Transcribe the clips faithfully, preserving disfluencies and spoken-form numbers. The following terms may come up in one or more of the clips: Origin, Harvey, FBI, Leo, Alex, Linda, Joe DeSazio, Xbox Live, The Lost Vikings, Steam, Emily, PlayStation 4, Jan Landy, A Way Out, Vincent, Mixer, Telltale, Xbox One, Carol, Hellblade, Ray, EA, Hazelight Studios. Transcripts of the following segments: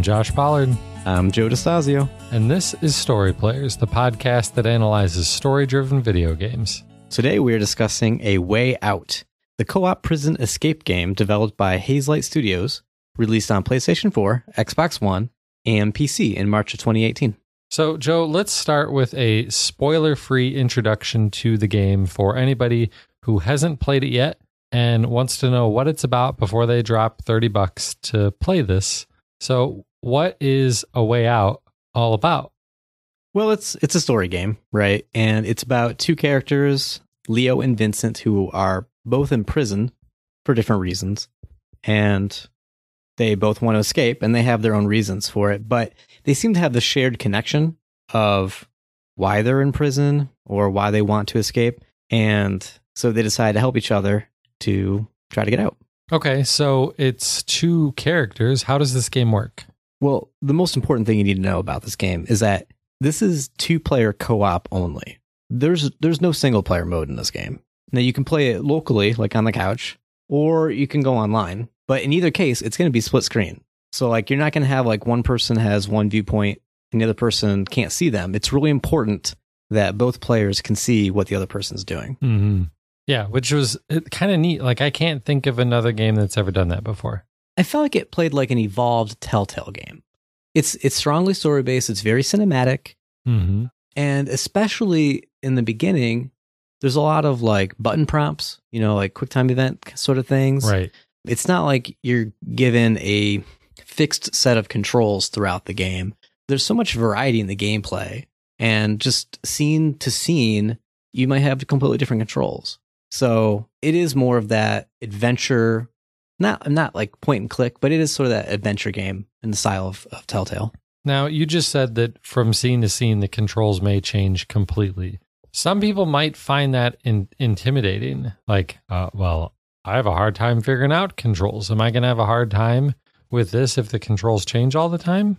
I'm Josh Pollard. I'm Joe DeSazio. And this is Story Players, the podcast that analyzes story-driven video games. Today we are discussing A Way Out, the co-op prison escape game developed by Hazelight Studios, released on PlayStation four, Xbox One, and P C in March of twenty eighteen. So, Joe, let's start with a spoiler-free introduction to the game for anybody who hasn't played it yet and wants to know what it's about before they drop thirty bucks to play this. So, what is A Way Out all about? Well, it's it's a story game, right? And it's about two characters, Leo and Vincent, who are both in prison for different reasons. And they both want to escape, and they have their own reasons for it. But they seem to have the shared connection of why they're in prison or why they want to escape. And so they decide to help each other to try to get out. Okay, so it's two characters. How does this game work? Well, the most important thing you need to know about this game is that this is two-player co-op only. There's there's no single-player mode in this game. Now, you can play it locally, like on the couch, or you can go online. But in either case, it's going to be split screen. So, like, you're not going to have, like, one person has one viewpoint and the other person can't see them. It's really important that both players can see what the other person's doing. Mm-hmm. Yeah, which was kind of neat. Like, I can't think of another game that's ever done that before. I felt like it played like an evolved Telltale game. It's it's strongly story-based. It's very cinematic. Mm-hmm. And especially in the beginning, there's a lot of, like, button prompts, you know, like QuickTime event sort of things. Right. It's not like you're given a fixed set of controls throughout the game. There's so much variety in the gameplay. And just scene to scene, you might have completely different controls. So it is more of that adventure, not not like point and click, but it is sort of that adventure game in the style of, of Telltale. Now, you just said that from scene to scene, the controls may change completely. Some people might find that in, intimidating. Like, uh, well, I have a hard time figuring out controls. Am I going to have a hard time with this if the controls change all the time?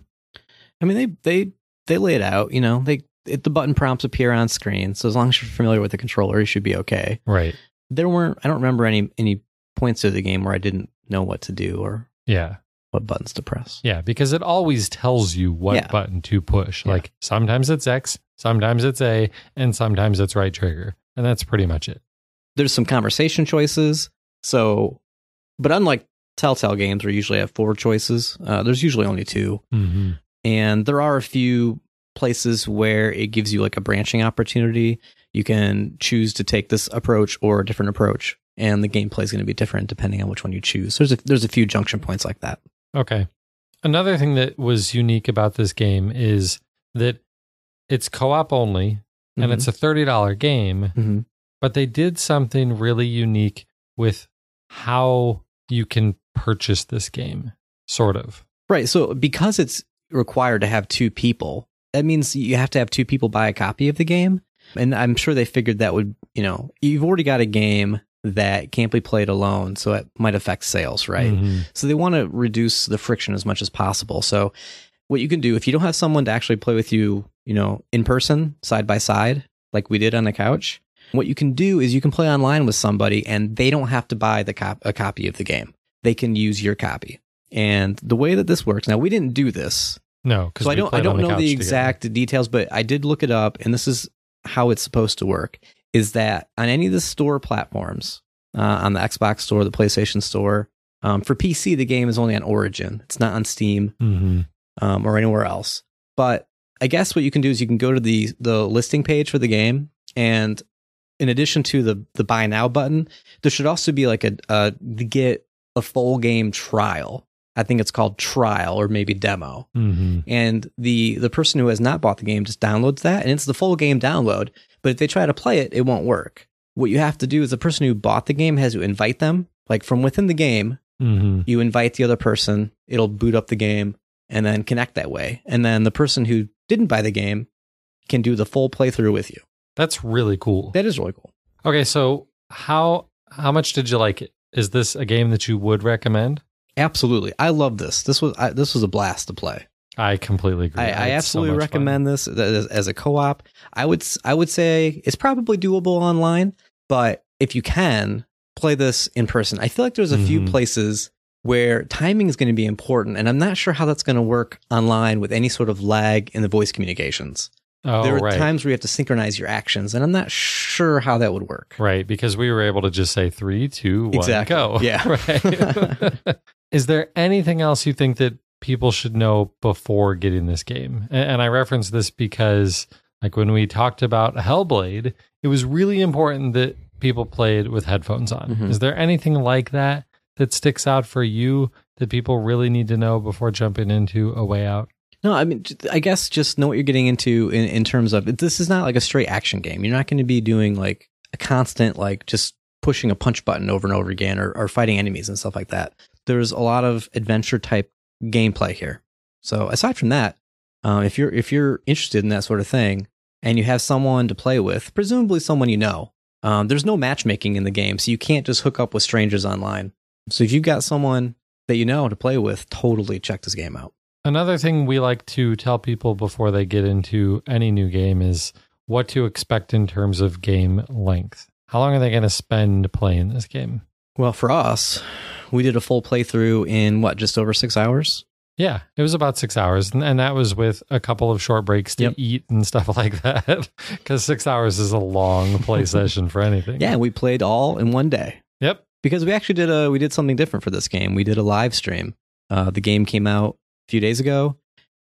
I mean, they they, they lay it out, you know, they... It, the button prompts appear on screen, so as long as you're familiar with the controller, you should be okay. Right. There weren't, I don't remember any any points of the game where I didn't know what to do or yeah, what buttons to press. Yeah, because it always tells you what yeah. button to push. Yeah. Like, sometimes it's X, sometimes it's A, and sometimes it's right trigger. And that's pretty much it. There's some conversation choices. So, but unlike Telltale games where you usually have four choices, uh, there's usually only two. Mm-hmm. And there are a few places where it gives you like a branching opportunity. You can choose to take this approach or a different approach, and the gameplay is going to be different depending on which one you choose. So there's a, there's a few junction points like that. Okay. Another thing that was unique about this game is that it's co-op only, and mm-hmm. it's a thirty dollars game, mm-hmm. but they did something really unique with how you can purchase this game, sort of. Right. So because it's required to have two people, that means you have to have two people buy a copy of the game. And I'm sure they figured that would, you know, you've already got a game that can't be played alone, so it might affect sales, right? Mm-hmm. So they want to reduce the friction as much as possible. So what you can do, if you don't have someone to actually play with you, you know, in person, side by side, like we did on the couch, what you can do is you can play online with somebody and they don't have to buy the cop- a copy of the game. They can use your copy. And the way that this works, now we didn't do this. No, because so I don't I don't know the exact together. details, but I did look it up, and this is how it's supposed to work: is that on any of the store platforms, uh, on the Xbox Store, the PlayStation Store, um, for P C, the game is only on Origin; it's not on Steam mm-hmm. um, or anywhere else. But I guess what you can do is you can go to the the listing page for the game, and in addition to the the buy now button, there should also be like a, a get a full game trial. I think it's called trial or maybe demo. Mm-hmm. And the the person who has not bought the game just downloads that, and it's the full game download. But if they try to play it, it won't work. What you have to do is the person who bought the game has to invite them. Like from within the game, mm-hmm. you invite the other person. It'll boot up the game and then connect that way. And then the person who didn't buy the game can do the full playthrough with you. That's really cool. That is really cool. Okay, so how how much did you like it? Is this a game that you would recommend? Absolutely. I love this. This was I, this was a blast to play. I completely agree. I, I absolutely so recommend fun. this as, as a co-op. I would I would say it's probably doable online, but if you can, play this in person. I feel like there's a mm-hmm. few places where timing is going to be important. And I'm not sure how that's going to work online with any sort of lag in the voice communications. Oh, there are right. times where you have to synchronize your actions, and I'm not sure how that would work. Right, because we were able to just say three, two, one, exactly. go. Yeah. Right. Is there anything else you think that people should know before getting this game? And I reference this because, like, when we talked about Hellblade, it was really important that people played with headphones on. Mm-hmm. Is there anything like that that sticks out for you that people really need to know before jumping into A Way Out? No, I mean, I guess just know what you're getting into in, in terms of, this is not like a straight action game. You're not going to be doing like a constant, like just pushing a punch button over and over again, or, or fighting enemies and stuff like that. There's a lot of adventure type gameplay here. So aside from that, um, if you're if you're interested in that sort of thing and you have someone to play with, presumably someone you know, um, there's no matchmaking in the game, so you can't just hook up with strangers online. So if you've got someone that you know to play with, totally check this game out. Another thing we like to tell people before they get into any new game is what to expect in terms of game length. How long are they going to spend playing this game? Well, for us, we did a full playthrough in, what, just over six hours? Yeah, it was about six hours. And, and that was with a couple of short breaks to yep. eat and stuff like that. Because six hours is a long play session for anything. Yeah, we played all in one day. Yep. Because we actually did a, we did something different for this game. We did a live stream. Uh, the game came out few days ago,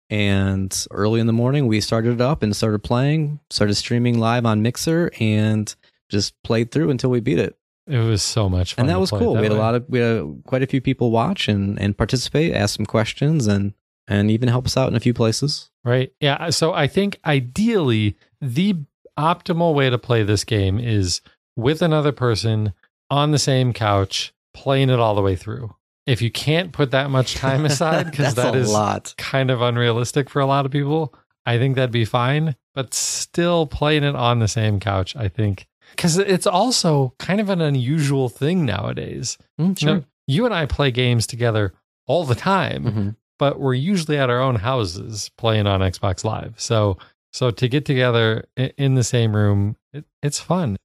and early in the morning we started it up and started playing, started streaming live on Mixer, and just played through until we beat it. It was so much fun. And that was cool. We had a lot of we had quite a few people watch and and participate, ask some questions, and and even help us out in a few places. Right. Yeah. So I think ideally the optimal way to play this game is with another person on the same couch, playing it all the way through. If you can't put that much time aside, because that is lot. kind of unrealistic for a lot of people, I think that'd be fine. But still playing it on the same couch, I think, because it's also kind of an unusual thing nowadays. Mm, sure. You know, you and I play games together all the time, mm-hmm. but we're usually at our own houses playing on Xbox Live. So so to get together in the same room, it, it's fun.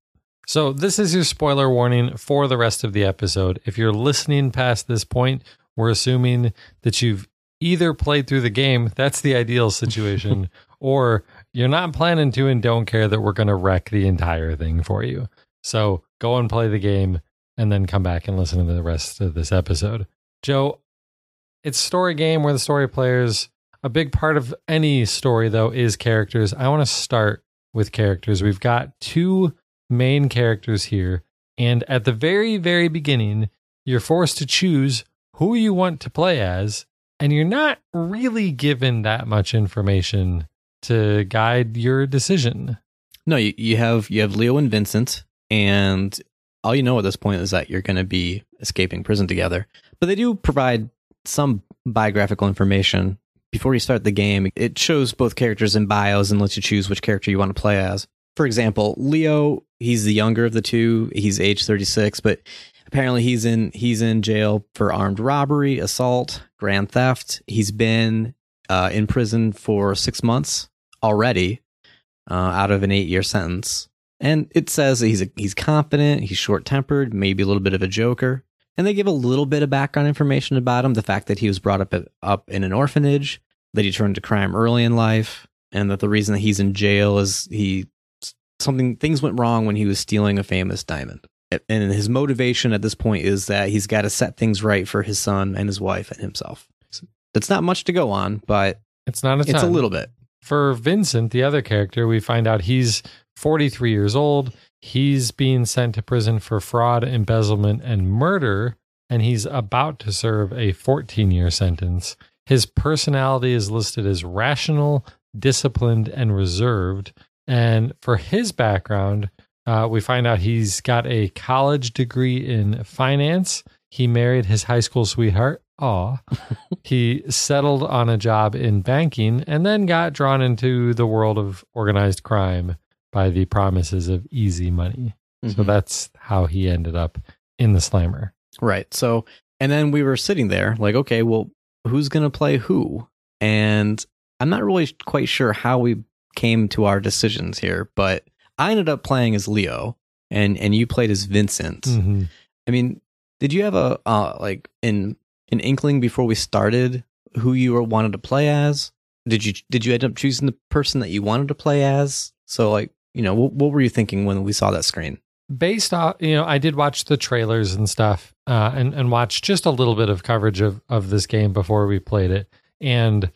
So this is your spoiler warning for the rest of the episode. If you're listening past this point, we're assuming that you've either played through the game, that's the ideal situation, or you're not planning to and don't care that we're going to wreck the entire thing for you. So go and play the game and then come back and listen to the rest of this episode. Joe, it's a story game where the story players, a big part of any story though is characters. I want to start with characters. We've got two main characters here, and at the very very beginning you're forced to choose who you want to play as, and you're not really given that much information to guide your decision. No, you, you have you have Leo and Vincent, and all you know at this point is that you're going to be escaping prison together, but they do provide some biographical information before you start the game. It shows both characters in bios and lets you choose which character you want to play as. For example, Leo, he's the younger of the two. He's age thirty-six, but apparently he's in he's in jail for armed robbery, assault, grand theft. He's been uh, in prison for six months already, uh, out of an eight-year sentence. And it says that he's a, he's confident, he's short-tempered, maybe a little bit of a joker. And they give a little bit of background information about him: the fact that he was brought up up in an orphanage, that he turned to crime early in life, and that the reason that he's in jail is he. Something things went wrong when he was stealing a famous diamond, and his motivation at this point is that he's got to set things right for his son and his wife and himself. That's not much to go on, but it's not a ton. It's a little bit. For Vincent, the other character, we find out he's forty-three years old. He's being sent to prison for fraud, embezzlement, and murder, and he's about to serve a fourteen-year sentence. His personality is listed as rational, disciplined, and reserved. And for his background, uh, we find out he's got a college degree in finance. He married his high school sweetheart. Aw. He settled on a job in banking and then got drawn into the world of organized crime by the promises of easy money. Mm-hmm. So that's how he ended up in the slammer. Right. So, and then we were sitting there like, okay, well, who's going to play who? And I'm not really quite sure how we came to our decisions here, but I ended up playing as Leo, and and you played as Vincent. Mm-hmm. I mean, did you have a uh, like in an inkling before we started who you wanted to play as? Did you did you end up choosing the person that you wanted to play as? So, like, you know, what, what were you thinking when we saw that screen? Based off, you know, I did watch the trailers and stuff, uh, and and watch just a little bit of coverage of of this game before we played it, and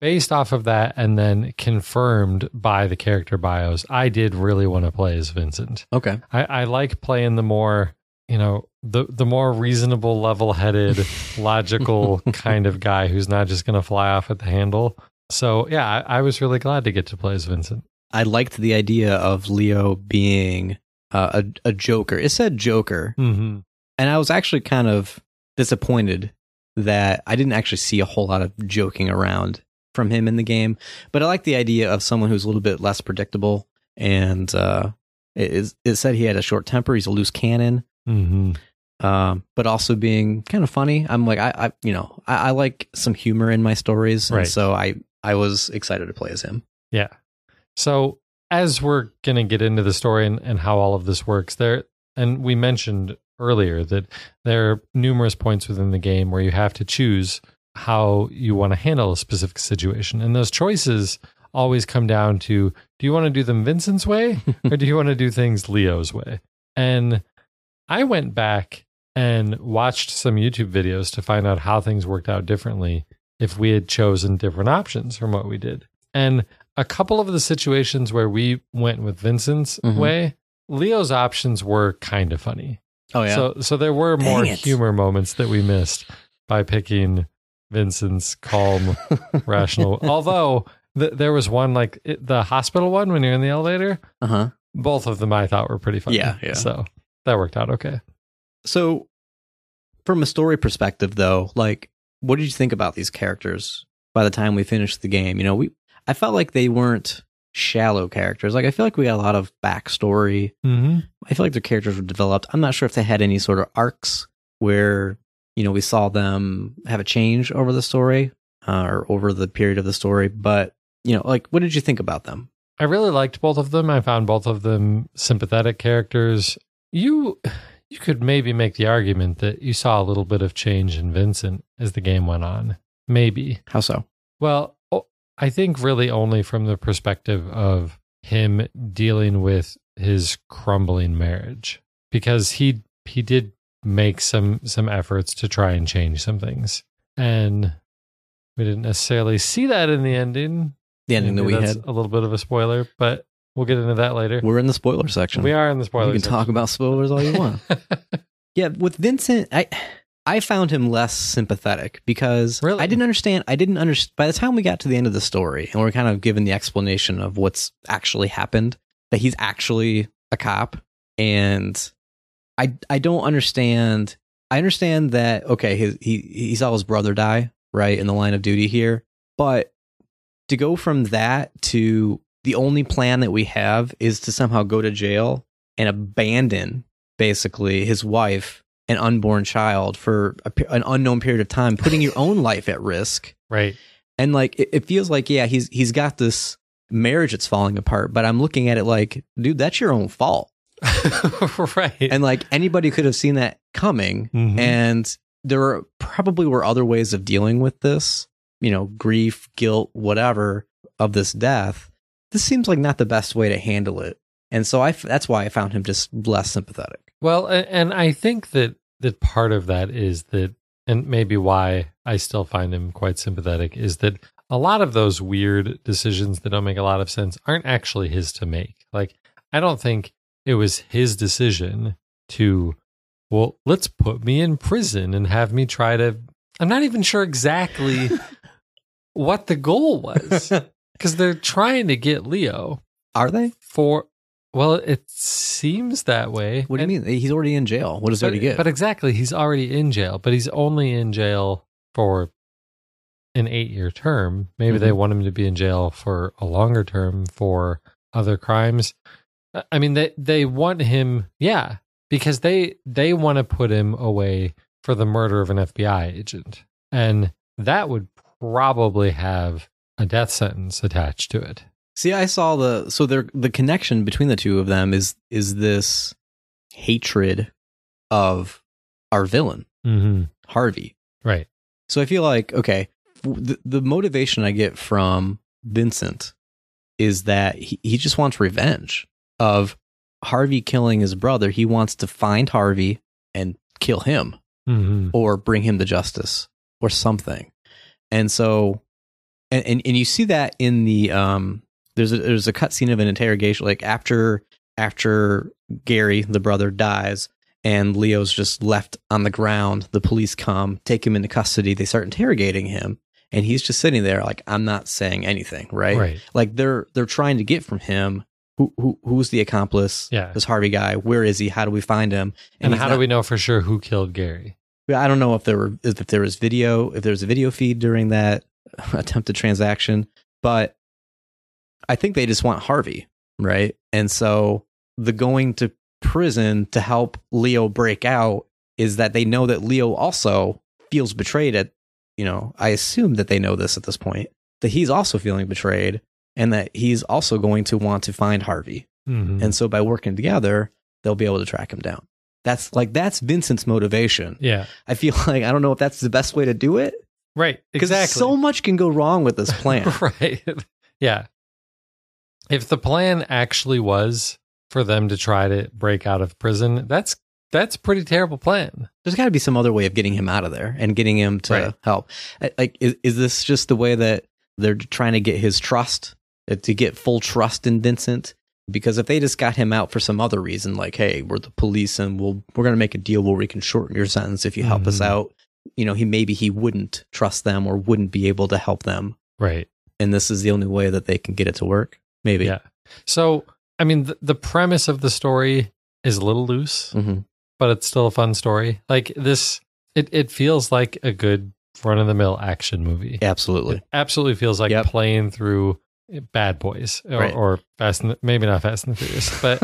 based off of that, and then confirmed by the character bios, I did really want to play as Vincent. Okay, I, I like playing the more, you know, the the more reasonable, level-headed, logical kind of guy who's not just going to fly off at the handle. So yeah, I, I was really glad to get to play as Vincent. I liked the idea of Leo being uh, a a joker. It said joker, mm-hmm. and I was actually kind of disappointed that I didn't actually see a whole lot of joking around from him in the game, but I like the idea of someone who's a little bit less predictable. And uh, it, is, it said he had a short temper. He's a loose cannon, mm-hmm. um, but also being kind of funny. I'm like, I, I you know, I, I like some humor in my stories. Right. And so I, I was excited to play as him. Yeah. So as we're going to get into the story and, and how all of this works there, and we mentioned earlier that there are numerous points within the game where you have to choose how you want to handle a specific situation. And those choices always come down to, do you want to do them Vincent's way or do you want to do things Leo's way? And I went back and watched some YouTube videos to find out how things worked out differently if we had chosen different options from what we did. And a couple of the situations where we went with Vincent's mm-hmm. way, Leo's options were kind of funny. Oh yeah. So so there were Dang more it. humor moments that we missed by picking Vincent's calm, rational. Although th- there was one, like it, the hospital one when you're in the elevator. Uh-huh. Both of them I thought were pretty funny. Yeah, yeah. So that worked out okay. So from a story perspective, though, like, what did you think about these characters by the time we finished the game? You know, we I felt like they weren't shallow characters. Like, I feel like we got a lot of backstory. Mm-hmm. I feel like their characters were developed. I'm not sure if they had any sort of arcs where, you know, we saw them have a change over the story uh, or over the period of the story. But, you know, like, what did you think about them? I really liked both of them. I found both of them sympathetic characters. You you could maybe make the argument that you saw a little bit of change in Vincent as the game went on. Maybe. How so? Well, I think really only from the perspective of him dealing with his crumbling marriage, because he he did make some some efforts to try and change some things, and we didn't necessarily see that in the ending the ending Maybe that we had a little bit of a spoiler, but we'll get into that later. We're in the spoiler section. We are in the spoiler you can section. Talk about spoilers all you want. Yeah, with Vincent, i i found him less sympathetic, because really? i didn't understand i didn't understand by the time we got to the end of the story and we're kind of given the explanation of what's actually happened, that he's actually a cop. And I, I don't understand. I understand that, okay, his, he, he saw his brother die, right, in the line of duty here. But to go from that to the only plan that we have is to somehow go to jail and abandon, basically, his wife and unborn child for a, an unknown period of time, putting your own life at risk. Right. And, like, it, it feels like, yeah, he's he's got this marriage that's falling apart, but I'm looking at it like, dude, that's your own fault. Right. And, like, anybody could have seen that coming. Mm-hmm. And there were, probably were other ways of dealing with this, you know, grief, guilt, whatever, of this death. This seems like not the best way to handle it. And so I f- that's why I found him just less sympathetic. Well, and, and I think that, that part of that is that, and maybe why I still find him quite sympathetic, is that a lot of those weird decisions that don't make a lot of sense aren't actually his to make. Like, I don't think it was his decision to, well, let's put me in prison and have me try to, I'm not even sure exactly what the goal was, because they're trying to get Leo. Are they? For, well, it seems that way. What do and, you mean? He's already in jail. What is there to get? But exactly. He's already in jail, but he's only in jail for an eight year term. Maybe mm-hmm. they want him to be in jail for a longer term for other crimes. I mean, they, they want him, yeah, because they they want to put him away for the murder of an F B I agent. And that would probably have a death sentence attached to it. See, I saw the, so there, the connection between the two of them is is this hatred of our villain, mm-hmm. Harvey. Right. So I feel like, okay, the, the motivation I get from Vincent is that he, he just wants revenge of Harvey killing his brother. He wants to find Harvey and kill him, mm-hmm. or bring him to justice or something. And so, and, and, and you see that in the, um, there's a, there's a cutscene of an interrogation, like after, after Gary, the brother, dies and Leo's just left on the ground. The police come, take him into custody. They start interrogating him. And he's just sitting there like, I'm not saying anything, right? Right. Like they're they're trying to get from him who who who's the accomplice? Yeah. This Harvey guy. Where is he? How do we find him? And, and how not, do we know for sure who killed Gary? I don't know if there were if there was video if there was a video feed during that attempted transaction, but I think they just want Harvey, right? And so the going to prison to help Leo break out is that they know that Leo also feels betrayed at. You know, I assume that they know this at this point, that he's also feeling betrayed and that he's also going to want to find Harvey. Mm-hmm. And so by working together, they'll be able to track him down. That's like, that's Vincent's motivation. Yeah. I feel like, I don't know if that's the best way to do it. Right. Exactly. Because so much can go wrong with this plan. Right. Yeah. If the plan actually was for them to try to break out of prison, that's That's a pretty terrible plan. There's got to be some other way of getting him out of there and getting him to right. help. Like, is, is this just the way that they're trying to get his trust, to get full trust in Vincent? Because if they just got him out for some other reason, like, hey, we're the police and we'll, we're going to make a deal where we can shorten your sentence if you help mm-hmm. us out. You know, he maybe he wouldn't trust them or wouldn't be able to help them. Right. And this is the only way that they can get it to work. Maybe. Yeah. So, I mean, the, the premise of the story is a little loose. Mm-hmm. But it's still a fun story. Like this, it, it feels like a good run-of-the-mill action movie. Absolutely. It absolutely feels like yep. playing through Bad Boys or, right. or Fast and, maybe not Fast and the Furious, but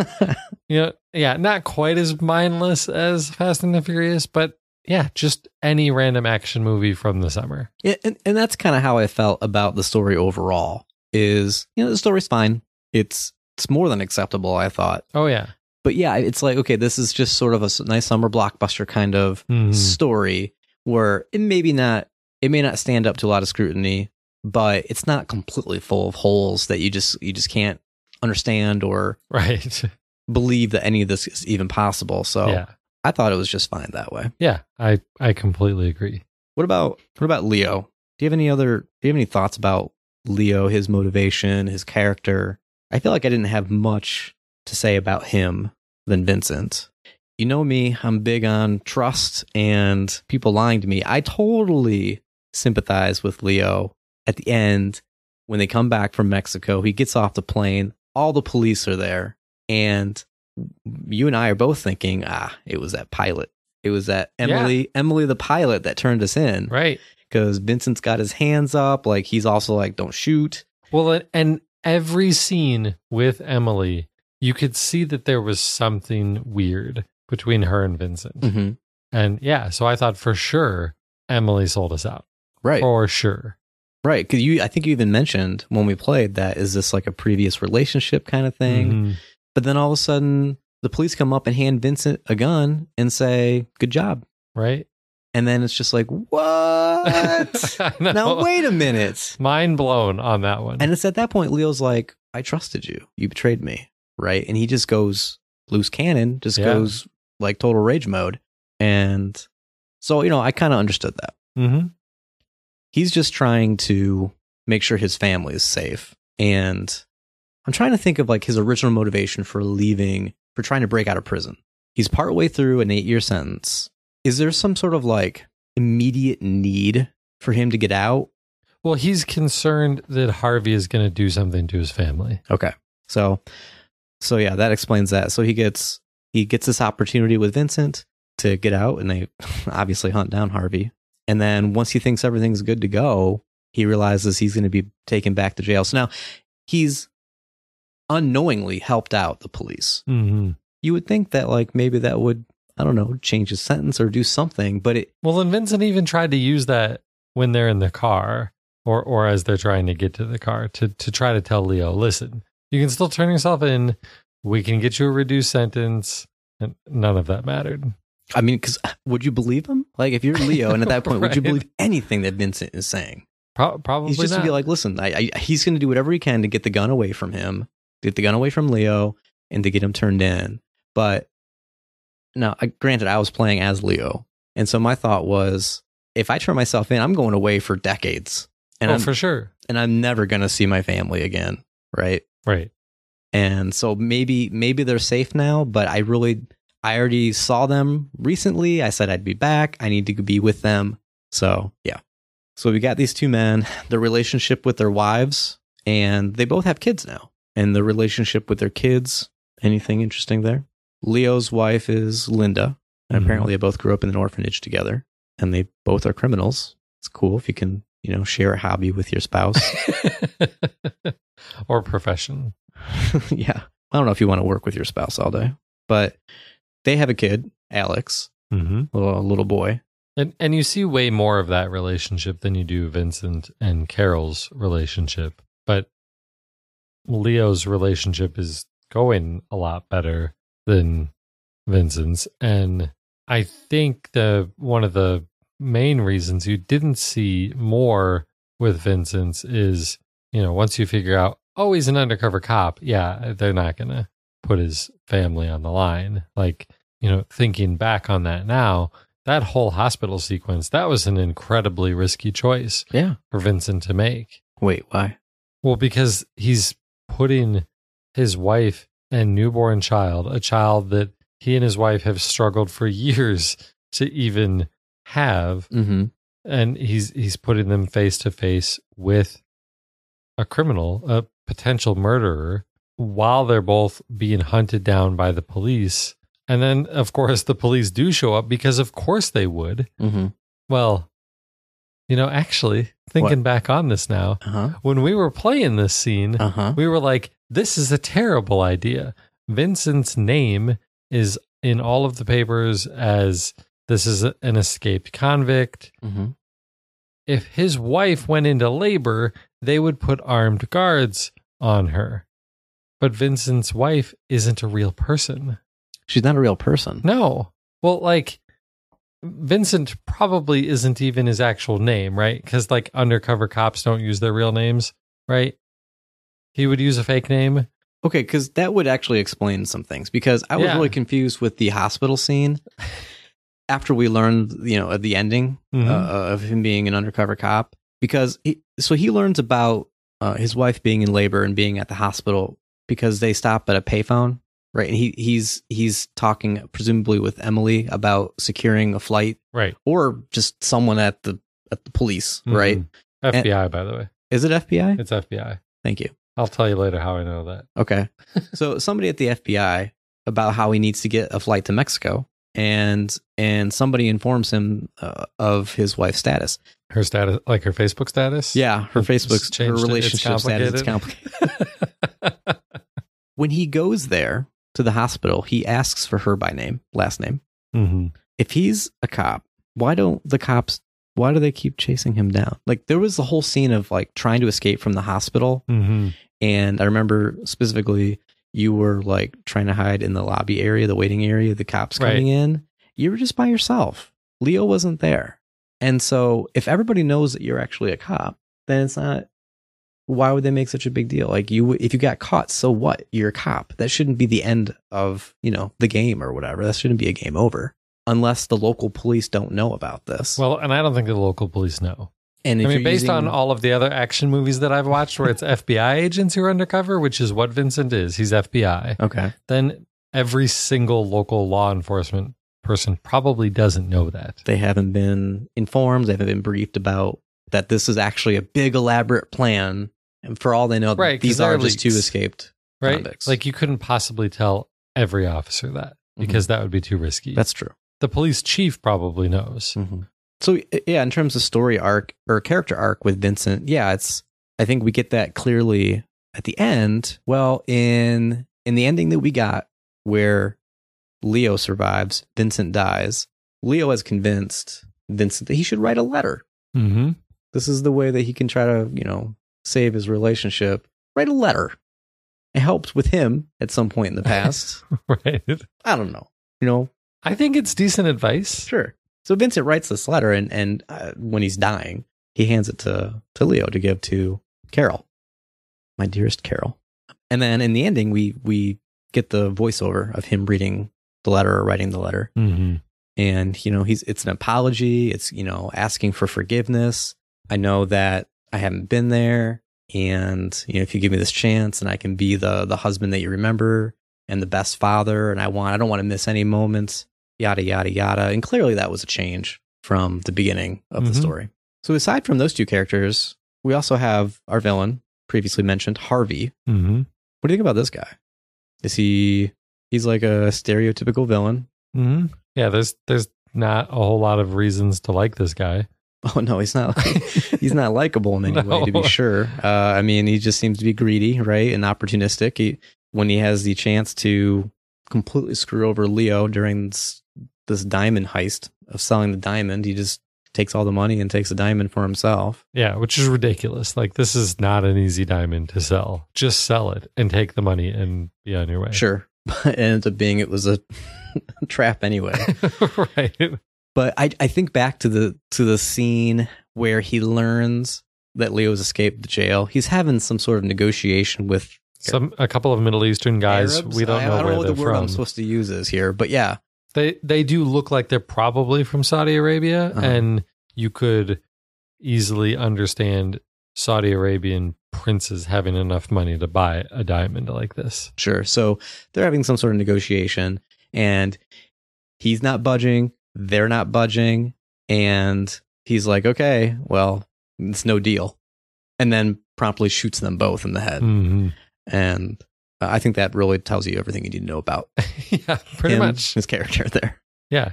you know, yeah, not quite as mindless as Fast and the Furious, but yeah, just any random action movie from the summer. Yeah, and, and that's kind of how I felt about the story overall is, you know, the story's fine. It's, it's more than acceptable, I thought. Oh, yeah. But yeah, it's like, okay, this is just sort of a nice summer blockbuster kind of mm. story where it maybe not, it may not stand up to a lot of scrutiny, but it's not completely full of holes that you just, you just can't understand or right. believe that any of this is even possible. So yeah. I thought it was just fine that way. Yeah, I, I completely agree. What about, what about Leo? Do you have any other, do you have any thoughts about Leo, his motivation, his character? I feel like I didn't have much to say about him than Vincent. You know me, I'm big on trust and people lying to me. I totally sympathize with Leo at the end when they come back from Mexico. He gets off the plane, all the police are there, and you and I are both thinking, ah, it was that pilot. It was that Emily, yeah. Emily the pilot that turned us in. Right. Because Vincent's got his hands up, like he's also like, don't shoot. Well, and every scene with Emily, you could see that there was something weird between her and Vincent. Mm-hmm. And yeah, so I thought for sure Emily sold us out. Right. For sure. Right. Because you, I think you even mentioned when we played that, is this like a previous relationship kind of thing? Mm-hmm. But then all of a sudden the police come up and hand Vincent a gun and say, good job. Right. And then it's just like, what? Now, wait a minute. Mind blown on that one. And it's at that point, Leo's like, I trusted you. You betrayed me. Right. And he just goes loose cannon, just yeah. goes like total rage mode. And so, you know, I kind of understood that. Mm-hmm. He's just trying to make sure his family is safe. And I'm trying to think of like his original motivation for leaving, for trying to break out of prison. He's partway through an eight year sentence. Is there some sort of like immediate need for him to get out? Well, he's concerned that Harvey is going to do something to his family. Okay. So. So yeah, that explains that. So he gets he gets this opportunity with Vincent to get out, and they obviously hunt down Harvey. And then once he thinks everything's good to go, he realizes he's going to be taken back to jail. So now he's unknowingly helped out the police. Mm-hmm. You would think that like maybe that would, I don't know, change his sentence or do something, but it... Well, and Vincent even tried to use that when they're in the car or or as they're trying to get to the car to to try to tell Leo, listen, you can still turn yourself in. We can get you a reduced sentence. And none of that mattered. I mean, because would you believe him? Like, if you're Leo, and at that point, right. would you believe anything that Vincent is saying? Pro- probably he's just not. To be like, listen, I, I, he's going to do whatever he can to get the gun away from him, get the gun away from Leo, and to get him turned in. But now, I, granted, I was playing as Leo, and so my thought was, if I turn myself in, I'm going away for decades, and oh, I'm, for sure, and I'm never going to see my family again, right? Right. And so maybe, maybe they're safe now, but I really. I already saw them recently. I said I'd be back. I need to be with them. So, yeah. So we got these two men, their relationship with their wives, and they both have kids now. And the relationship with their kids, anything interesting there? Leo's wife is Linda. And mm-hmm. apparently they both grew up in an orphanage together. And they both are criminals. It's cool if you can, you know, share a hobby with your spouse. Or profession. Yeah. I don't know if you want to work with your spouse all day. But... they have a kid, Alex, mm-hmm. a little, little boy. And and you see way more of that relationship than you do Vincent and Carol's relationship. But Leo's relationship is going a lot better than Vincent's. And I think the one of the main reasons you didn't see more with Vincent's is, you know, once you figure out, oh, he's an undercover cop. Yeah, they're not going to put his family on the line. Like, you know, thinking back on that now, that whole hospital sequence, that was an incredibly risky choice yeah. for Vincent to make. Wait, why? Well, because he's putting his wife and newborn child, a child that he and his wife have struggled for years to even have, mm-hmm. and he's he's putting them face to face with a criminal, a potential murderer, while they're both being hunted down by the police. And then, of course, the police do show up because, of course, they would. Mm-hmm. Well, you know, actually, thinking what? back on this now, uh-huh. when we were playing this scene, uh-huh. we were like, this is a terrible idea. Vincent's name is in all of the papers as this is an escaped convict. Mm-hmm. If his wife went into labor, they would put armed guards on her. But Vincent's wife isn't a real person. She's not a real person. No. Well, like, Vincent probably isn't even his actual name, right? Because, like, undercover cops don't use their real names, right? He would use a fake name. Okay, because that would actually explain some things. Because I was yeah. really confused with the hospital scene. After we learned, you know, the ending mm-hmm. uh, of him being an undercover cop. Because, he, so he learns about uh, his wife being in labor and being at the hospital. Because they stop at a payphone, right? And he he's he's talking presumably with Emily about securing a flight, right? Or just someone at the at the police, mm-hmm. right? F B I, and, by the way, is it F B I? It's F B I. Thank you. I'll tell you later how I know that. Okay, so somebody at the F B I about how he needs to get a flight to Mexico, and and somebody informs him uh, of his wife's status. Her status, like her Facebook status. Yeah, her it's Facebook's her relationship it's status. It's complicated. When he goes there to the hospital, he asks for her by name, last name. Mm-hmm. If he's a cop, why don't the cops, why do they keep chasing him down? Like, there was the whole scene of, like, trying to escape from the hospital. Mm-hmm. And I remember specifically you were, like, trying to hide in the lobby area, the waiting area, the cops right. coming in. You were just by yourself. Leo wasn't there. And so if everybody knows that you're actually a cop, then it's not... why would they make such a big deal? Like, you, if you got caught, so what? You're a cop. That shouldn't be the end of, you know, the game or whatever. That shouldn't be a game over unless the local police don't know about this. Well, and I don't think the local police know. And I mean, based using... on all of the other action movies that I've watched where it's F B I agents who are undercover, which is what Vincent is. He's F B I. Okay. Then every single local law enforcement person probably doesn't know that. They haven't been informed. They haven't been briefed about that. This is actually a big elaborate plan. And for all they know, right, these are just two escaped right? convicts. Like, you couldn't possibly tell every officer that because mm-hmm. that would be too risky. That's true. The police chief probably knows. Mm-hmm. So, yeah, in terms of story arc or character arc with Vincent, yeah, it's. I think we get that clearly at the end. Well, in in the ending that we got, where Leo survives, Vincent dies. Leo has convinced Vincent that he should write a letter. Mm-hmm. This is the way that he can try to, you know, save his relationship. Write a letter. It helped with him at some point in the past. Right. I don't know. You know, I think it's decent advice. Sure. So Vincent writes this letter, and, and uh, when he's dying, he hands it to, to Leo to give to Carol. My dearest Carol. And then in the ending, we we get the voiceover of him reading the letter or writing the letter. Mm-hmm. And, you know, he's it's an apology. It's, you know, asking for forgiveness. I know that I haven't been there. And, you know, if you give me this chance and I can be the the husband that you remember and the best father. And I want I don't want to miss any moments. Yada, yada, yada. And clearly that was a change from the beginning of mm-hmm. the story. So aside from those two characters, we also have our villain, previously mentioned, Harvey. Mm-hmm. What do you think about this guy? Is he, he's like a stereotypical villain. Mm-hmm. Yeah, there's there's not a whole lot of reasons to like this guy. Oh, no, he's not, like, he's not likable in any no. way, to be sure. Uh, I mean, he just seems to be greedy, right? And opportunistic. He, when he has the chance to completely screw over Leo during this, this diamond heist of selling the diamond, he just takes all the money and takes a diamond for himself. Yeah, which is ridiculous. Like, this is not an easy diamond to sell. Just sell it and take the money and be on your way. Sure. But it ends up being it was a trap anyway. Right. But I, I think back to the to the scene where he learns that Leo's escaped the jail. He's having some sort of negotiation with some a couple of Middle Eastern guys. Arabs? We don't I, know I don't where know what they're the word from. I'm supposed to use is here, but yeah. They they do look like they're probably from Saudi Arabia, uh-huh. and you could easily understand Saudi Arabian princes having enough money to buy a diamond like this. Sure. So they're having some sort of negotiation, and he's not budging, they're not budging, and he's like, okay, well, it's no deal. And then promptly shoots them both in the head. Mm-hmm. And I think that really tells you everything you need to know about yeah, pretty him, much his character there. Yeah.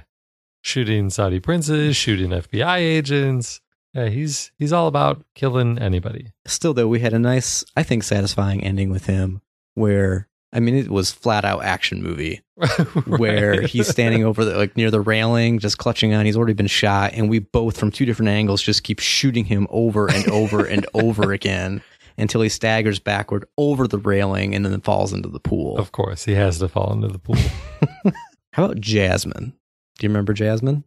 Shooting Saudi princes, shooting F B I agents. Yeah, he's he's all about killing anybody. Still, though, we had a nice, I think, satisfying ending with him where, I mean, it was flat out action movie right. where he's standing over the, like near the railing, just clutching on. He's already been shot. And we both from two different angles just keep shooting him over and over and over again. Until he staggers backward over the railing and then falls into the pool. Of course, he has to fall into the pool. How about Jasmine? Do you remember Jasmine?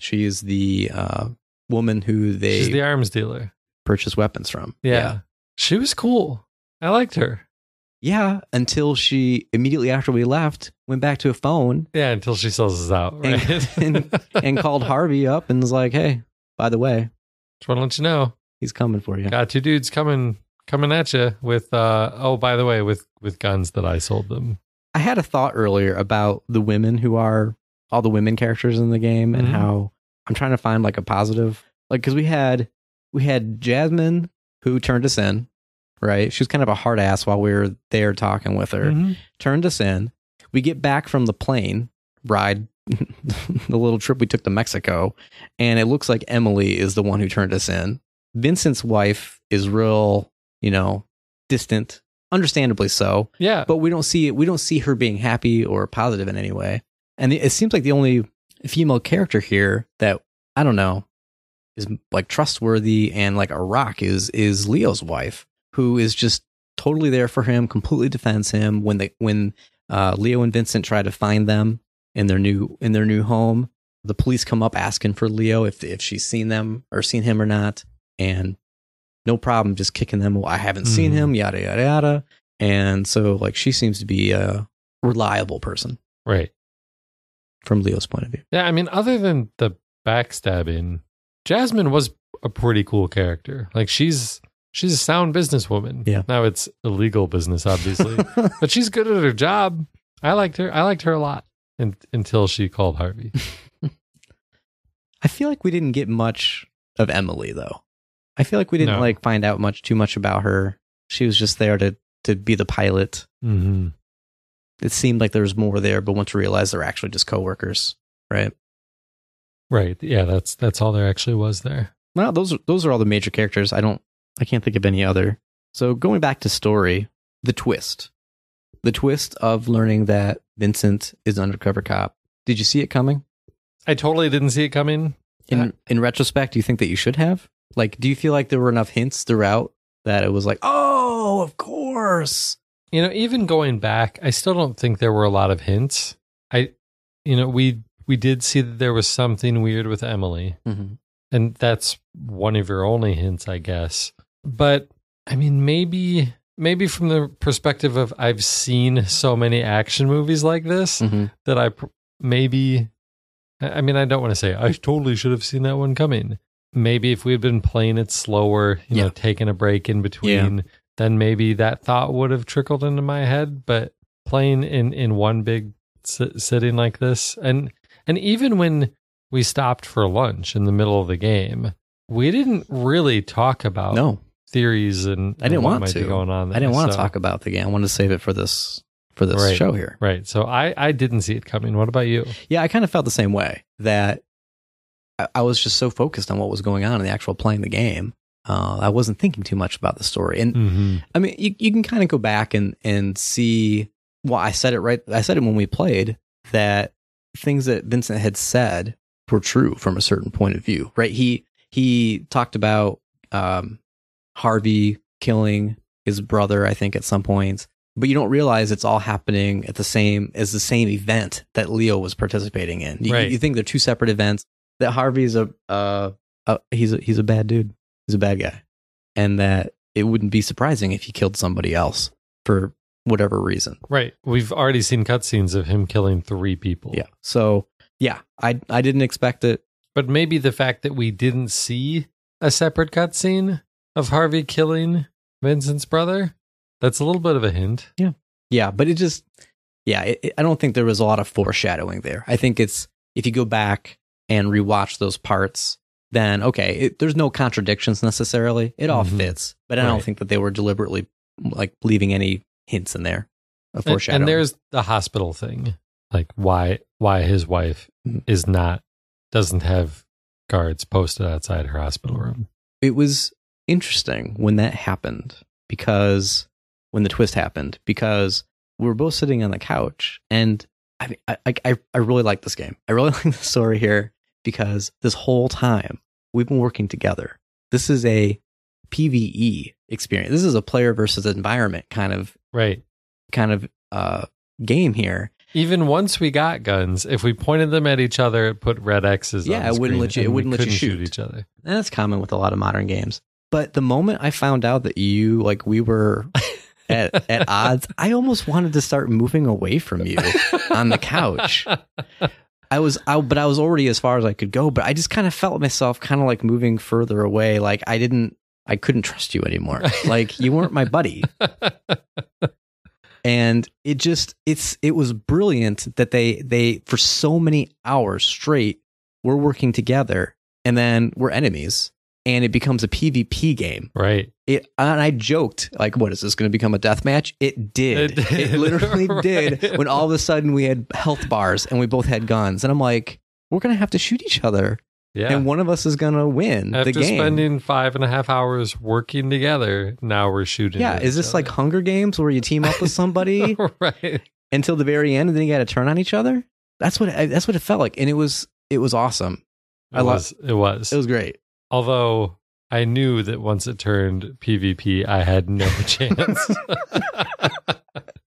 She is the uh, woman who they... She's the arms dealer. Purchase weapons from. Yeah. yeah. She was cool. I liked her. Yeah, until she, immediately after we left, went back to a phone. Yeah, until she sells us out, right? And, and, and called Harvey up and was like, hey, by the way. Just want to let you know. He's coming for you. Got two dudes coming... Coming at you with, uh, oh, by the way, with, with guns that I sold them. I had a thought earlier about the women who are all the women characters in the game and mm-hmm. how I'm trying to find like a positive, like, because we had we had Jasmine who turned us in, right? She was kind of a hard ass while we were there talking with her, mm-hmm. turned us in. We get back from the plane ride, the little trip we took to Mexico, and it looks like Emily is the one who turned us in. Vincent's wife is real. You know, distant, understandably so. Yeah. But we don't see we don't see her being happy or positive in any way. And it seems like the only female character here that I don't know is like trustworthy and like a rock is is Leo's wife, who is just totally there for him, completely defends him when they when uh, Leo and Vincent try to find them in their new in their new home. The police come up asking for Leo if if she's seen them or seen him or not, and. No problem, just kicking them. Well, I haven't seen mm. him, yada, yada, yada. And so, like, she seems to be a reliable person. Right. From Leo's point of view. Yeah, I mean, other than the backstabbing, Jasmine was a pretty cool character. Like, she's she's a sound businesswoman. Yeah. Now, it's illegal business, obviously. But she's good at her job. I liked her. I liked her a lot in, until she called Harvey. I feel like we didn't get much of Emily, though. I feel like we didn't no. like find out much too much about her. She was just there to, to be the pilot. Mm-hmm. It seemed like there was more there, but once we realized they're actually just coworkers, right? Right. Yeah, that's that's all there actually was there. Well, those those are all the major characters. I don't I can't think of any other. So going back to story, the twist. The twist of learning that Vincent is an undercover cop. Did you see it coming? I totally didn't see it coming. In uh, in retrospect, do you think that you should have? Like, do you feel like there were enough hints throughout that it was like, oh, of course? You know, even going back, I still don't think there were a lot of hints. I, you know, we we did see that there was something weird with Emily. Mm-hmm. And that's one of your only hints, I guess. But, I mean, maybe maybe from the perspective of I've seen so many action movies like this mm-hmm. that I pr- maybe... I mean, I don't want to say I totally should have seen that one coming. Maybe if we had been playing it slower, you yeah. know, taking a break in between, yeah. then maybe that thought would have trickled into my head. But playing in, in one big s- sitting like this, and and even when we stopped for lunch in the middle of the game, we didn't really talk about no. theories and, I didn't and what want might to. be going on there. I didn't want so. to talk about the game. I wanted to save it for this. For this right, show here. Right. So I, I didn't see it coming. What about you? Yeah, I kind of felt the same way, that I, I was just so focused on what was going on in the actual playing the game. Uh, I wasn't thinking too much about the story. And mm-hmm. I mean, you, you can kind of go back and, and see, well, I said it right. I said it when we played that things that Vincent had said were true from a certain point of view, right? He, he talked about um, Harvey killing his brother, I think at some point. But you don't realize it's all happening at the same as the same event that Leo was participating in. You, right. you think they're two separate events. That Harvey's a uh, uh, he's a, he's a bad dude. He's a bad guy, and that it wouldn't be surprising if he killed somebody else for whatever reason. Right. We've already seen cutscenes of him killing three people. Yeah. So yeah, I I didn't expect it. But maybe the fact that we didn't see a separate cutscene of Harvey killing Vincent's brother. That's a little bit of a hint. Yeah. Yeah. But it just, yeah, it, it, I don't think there was a lot of foreshadowing there. I think it's, if you go back and rewatch those parts, then, okay, it, there's no contradictions necessarily. It all mm-hmm. fits. But I right. don't think that they were deliberately like leaving any hints in there of foreshadowing. And, and there's the hospital thing, like why, why his wife is not, doesn't have guards posted outside her hospital room. It was interesting when that happened because. When the twist happened, because we were both sitting on the couch, and I I I, I really like this game. I really like the story here because this whole time we've been working together. This is a P V E experience. This is a player versus environment kind of right kind of uh, game here. Even once we got guns, if we pointed them at each other, it put red X's. Yeah, on the it wouldn't let you. It wouldn't let you shoot. shoot each other. And that's common with a lot of modern games. But the moment I found out that you like we were. At, at odds, I almost wanted to start moving away from you on the couch. I was out, but I was already as far as I could go, but I just kind of felt myself kind of like moving further away. Like I didn't, I couldn't trust you anymore. Like you weren't my buddy. And it just, it's, it was brilliant that they, they, for so many hours straight, we're working together and then we're enemies. And it becomes a P V P game. Right. It and I joked, like, what is this going to become a death match? It did. It, did. It literally right. did when all of a sudden we had health bars and we both had guns. And I'm like, we're going to have to shoot each other. Yeah. And one of us is going to win After the game. After spending five and a half hours working together, now we're shooting. Yeah. Is this other. like Hunger Games where you team up with somebody right. until the very end and then you got to turn on each other? That's what, I, that's what it felt like. And it was, it was awesome. It I was, loved it. It was. It was great. Although I knew that once it turned P V P, I had no chance.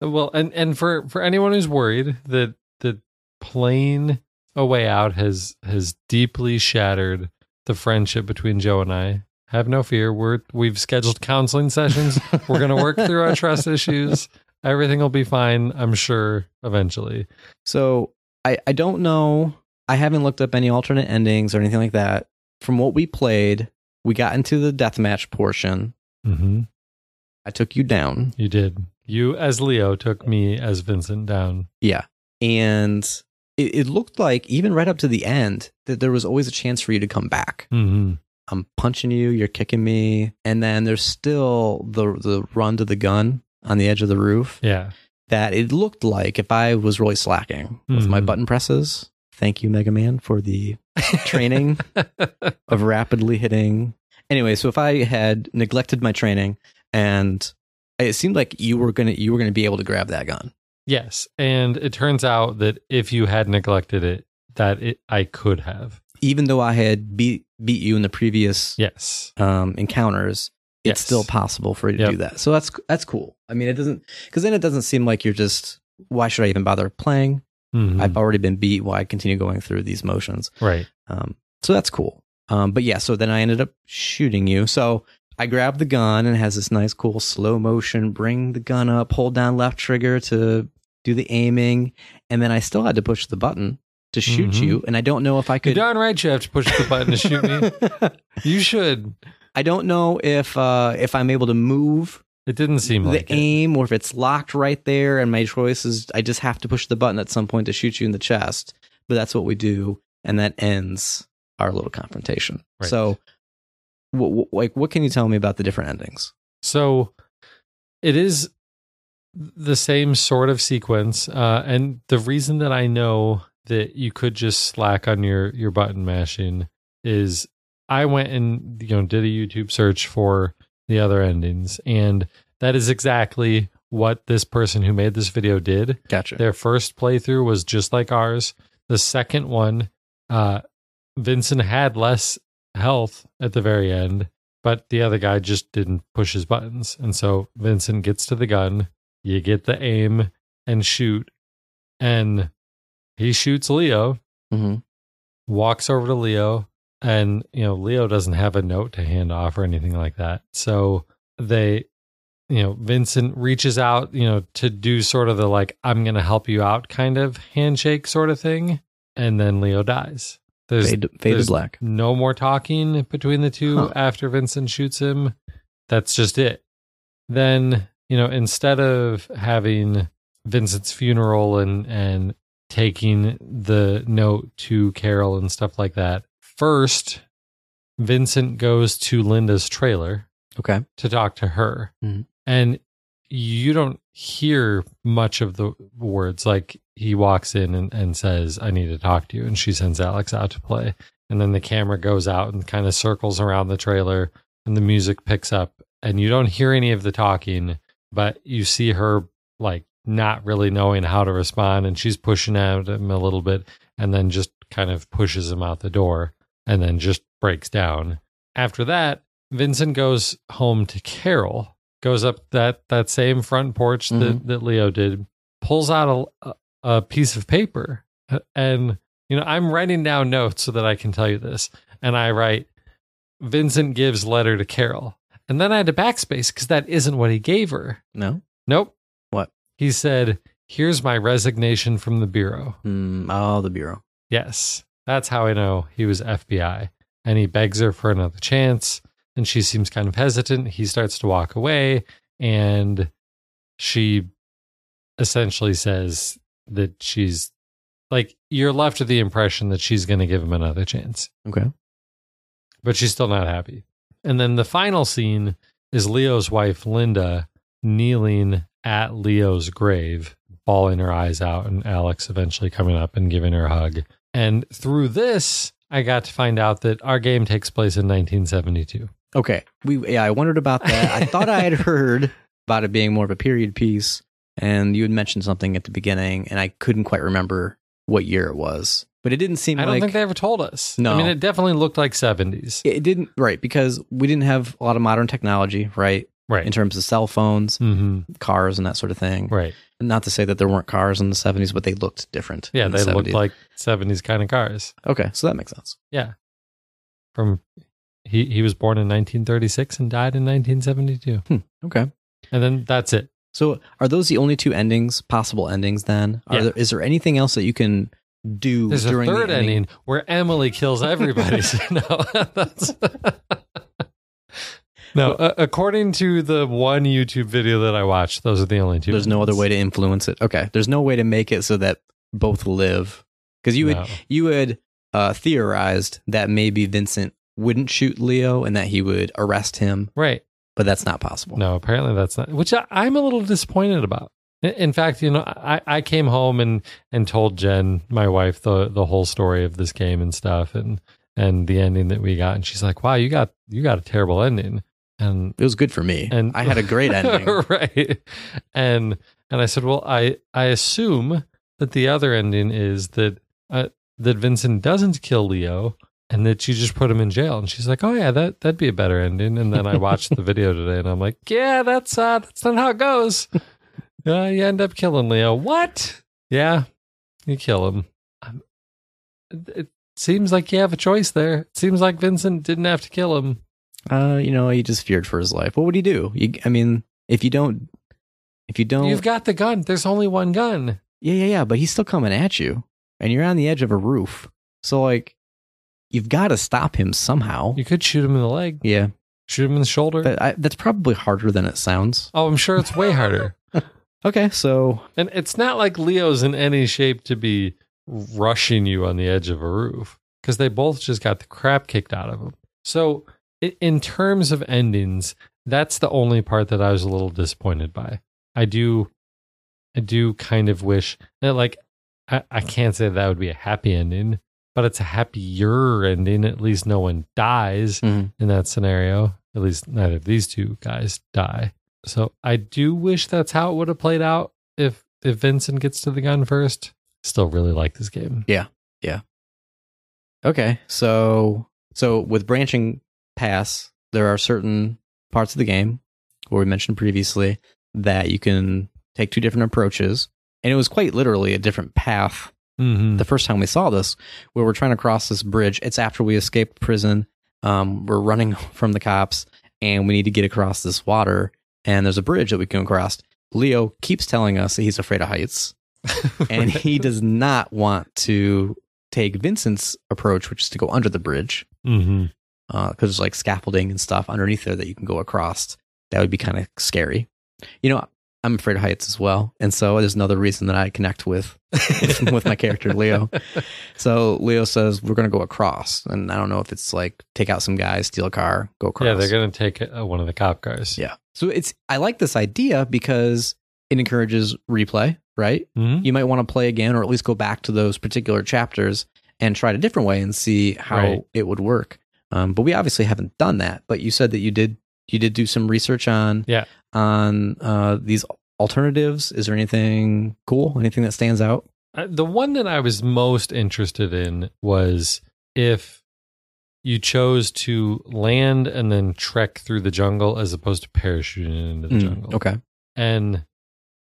Well, and, and for, for anyone who's worried that that playing A Way Out has has deeply shattered the friendship between Joe and I, have no fear. We're we've scheduled counseling sessions. We're gonna work through our trust issues. Everything will be fine, I'm sure, eventually. So I, I don't know. I haven't looked up any alternate endings or anything like that. From what we played, we got into the deathmatch portion. Mm-hmm. I took you down. You did. You as Leo took me as Vincent down. Yeah. And it, it looked like even right up to the end that there was always a chance for you to come back. Mm-hmm. I'm punching you. You're kicking me. And then there's still the, the run to the gun on the edge of the roof. Yeah. That it looked like if I was really slacking mm-hmm. with my button presses. Thank you, Mega Man, for the training of rapidly hitting. Anyway, so if I had neglected my training, and it seemed like you were gonna you were gonna be able to grab that gun. Yes, and it turns out that if you had neglected it, that it, I could have, even though I had beat beat you in the previous yes um, encounters. Yes. It's still possible for you to yep. do that. So that's that's cool. I mean, it doesn't because then it doesn't seem like you're just why should I even bother playing. Mm-hmm. I've already been beat while I continue going through these motions. Right. Um, so that's cool. Um, but yeah, so then I ended up shooting you. So I grabbed the gun, and it has this nice, cool slow motion, bring the gun up, hold down left trigger to do the aiming. And then I still had to push the button to shoot mm-hmm. you. And I don't know if I could. You're darn right you have to push the button to shoot me. You should. I don't know if uh, if I'm able to move. It didn't seem the like the aim, it. Or if it's locked right there, and my choice is I just have to push the button at some point to shoot you in the chest. But that's what we do, and that ends our little confrontation. Right. So, w- w- like, what can you tell me about the different endings? So, it is the same sort of sequence, uh, and the reason that I know that you could just slack on your your button mashing is I went and you know did a YouTube search for the other endings, and that is exactly what this person who made this video did. Gotcha. Their first playthrough was just like ours. The second one, uh, Vincent had less health at the very end, but the other guy just didn't push his buttons, and so Vincent gets to the gun. You get the aim and shoot, and he shoots Leo. Mm-hmm. Walks over to Leo. And, you know, Leo doesn't have a note to hand off or anything like that. So they, you know, Vincent reaches out, you know, to do sort of the like, I'm going to help you out kind of handshake sort of thing. And then Leo dies. There's, fade, fade there's black. No more talking between the two huh. after Vincent shoots him. That's just it. Then, you know, instead of having Vincent's funeral and, and taking the note to Carol and stuff like that, first, Vincent goes to Linda's trailer okay. to talk to her. Mm-hmm. And you don't hear much of the words. Like, he walks in and, and says, I need to talk to you. And she sends Alex out to play. And then the camera goes out and kind of circles around the trailer. And the music picks up. And you don't hear any of the talking. But you see her, like, not really knowing how to respond. And she's pushing at him a little bit. And then just kind of pushes him out the door. And then just breaks down. After that, Vincent goes home to Carol, goes up that, that same front porch mm-hmm. that, that Leo did, pulls out a, a piece of paper. And, you know, I'm writing down notes so that I can tell you this. And I write, Vincent gives letter to Carol. And then I had to backspace because that isn't what he gave her. No. Nope. What? He said, here's my resignation from the Bureau. Mm, oh, the Bureau. Yes. That's how I know he was F B I. And he begs her for another chance. And she seems kind of hesitant. He starts to walk away. And she essentially says that she's like, you're left with the impression that she's going to give him another chance. Okay. But she's still not happy. And then the final scene is Leo's wife, Linda, kneeling at Leo's grave, bawling her eyes out. And Alex eventually coming up and giving her a hug. And through this, I got to find out that our game takes place in nineteen seventy-two. Okay. we Yeah, I wondered about that. I thought I had heard about it being more of a period piece, and you had mentioned something at the beginning, and I couldn't quite remember what year it was. But it didn't seem like... I don't like, think they ever told us. No. I mean, it definitely looked like seventies. It didn't, right, because we didn't have a lot of modern technology, right? Right. In terms of cell phones, mm-hmm. cars, and that sort of thing. Right. Not to say that there weren't cars in the seventies, but they looked different. Yeah, they the looked like seventies kind of cars. Okay, so that makes sense. Yeah. From he, he was born in nineteen thirty-six and died in nineteen seventy-two. Hmm, okay. And then that's it. So are those the only two endings, possible endings then? Are yeah. there, is there anything else that you can do There's during the There's a third the ending? ending where Emily kills everybody. So no, that's... No, uh, according to the one YouTube video that I watched, those are the only two. There's no other way to influence it. Okay. There's no way to make it so that both live. Because you, no. you had uh, theorized that maybe Vincent wouldn't shoot Leo and that he would arrest him. Right. But that's not possible. No, apparently that's not. Which I, I'm a little disappointed about. In fact, you know, I, I came home and, and told Jen, my wife, the, the whole story of this game and stuff and, and the ending that we got. And she's like, wow, you got you got a terrible ending. And it was good for me. And I had a great ending. Right. And and I said, well, I, I assume that the other ending is that uh, that Vincent doesn't kill Leo and that you just put him in jail. And she's like, oh, yeah, that, that'd be a better ending. And then I watched the video today and I'm like, yeah, that's uh, that's not how it goes. Uh, you end up killing Leo. What? Yeah. You kill him. I'm, it seems like you have a choice there. It seems like Vincent didn't have to kill him. Uh, you know, he just feared for his life. What would he do? You, I mean, if you don't, if you don't, you've got the gun. There's only one gun. Yeah, yeah, yeah. But he's still coming at you, and you're on the edge of a roof. So, like, you've got to stop him somehow. You could shoot him in the leg. Yeah, shoot him in the shoulder. But I, that's probably harder than it sounds. Oh, I'm sure it's way harder. Okay, so, and it's not like Leo's in any shape to be rushing you on the edge of a roof, because they both just got the crap kicked out of them. So, in terms of endings, that's the only part that I was a little disappointed by. I do, I do kind of wish that, like, I, I can't say that would be a happy ending, but it's a happier ending. At least no one dies mm. in that scenario. At least neither of these two guys die. So I do wish that's how it would have played out. If if Vincent gets to the gun first, still really like this game. Yeah, yeah. Okay, so so with branching paths, there are certain parts of the game where we mentioned previously that you can take two different approaches, and it was quite literally a different path. Mm-hmm. The first time we saw this, where we're trying to cross this bridge, it's after we escaped prison. Um, we're running from the cops, and we need to get across this water. And there's a bridge that we can cross. Leo keeps telling us that he's afraid of heights. And he does not want to take Vincent's approach, which is to go under the bridge. Mm-hmm. Uh, 'cause there's like scaffolding and stuff underneath there that you can go across. That would be kind of scary. You know, I'm afraid of heights as well. And so there's another reason that I connect with, with my character, Leo. So Leo says, we're going to go across. And I don't know if it's like, take out some guys, steal a car, go across. Yeah, they're going to take uh, one of the cop cars. Yeah. So it's, I like this idea because it encourages replay, right? Mm-hmm. You might want to play again, or at least go back to those particular chapters and try it a different way and see how right. it would work. Um, but we obviously haven't done that. But you said that you did You did do some research on yeah. on uh, these alternatives. Is there anything cool? Anything that stands out? The one that I was most interested in was if you chose to land and then trek through the jungle as opposed to parachuting into the mm, jungle. Okay. And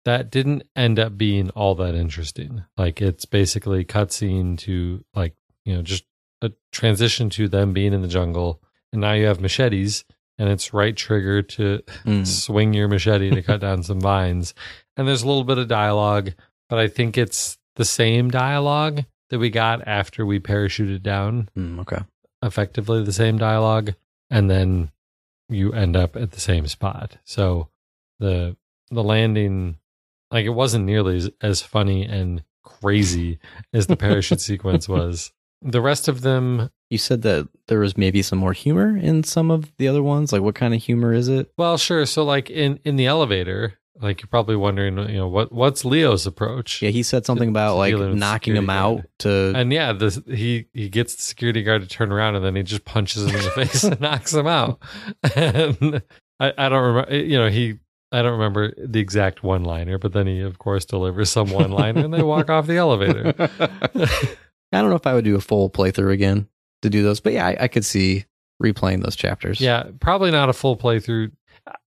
that didn't end up being all that interesting. Like, it's basically cutscene to, like, you know, just a transition to them being in the jungle. And now you have machetes. And it's right trigger to mm. swing your machete to cut down some vines. And there's a little bit of dialogue, but I think it's the same dialogue that we got after we parachuted down. Mm, okay. Effectively the same dialogue. And then you end up at the same spot. So the the landing, like, it wasn't nearly as, as funny and crazy as the parachute sequence was. The rest of them... You said that there was maybe some more humor in some of the other ones. Like, what kind of humor is it? Well, sure. So, like, in, in the elevator, like, you're probably wondering, you know, what what's Leo's approach? Yeah, he said something about, like, knocking him out to... And, yeah, this, he, he gets the security guard to turn around, and then he just punches him in the face and knocks him out. And I, I don't remember, you know, he... I don't remember the exact one-liner, but then he, of course, delivers some one-liner, and they walk off the elevator. I don't know if I would do a full playthrough again to do those, but yeah, I, I could see replaying those chapters. Yeah, probably not a full playthrough.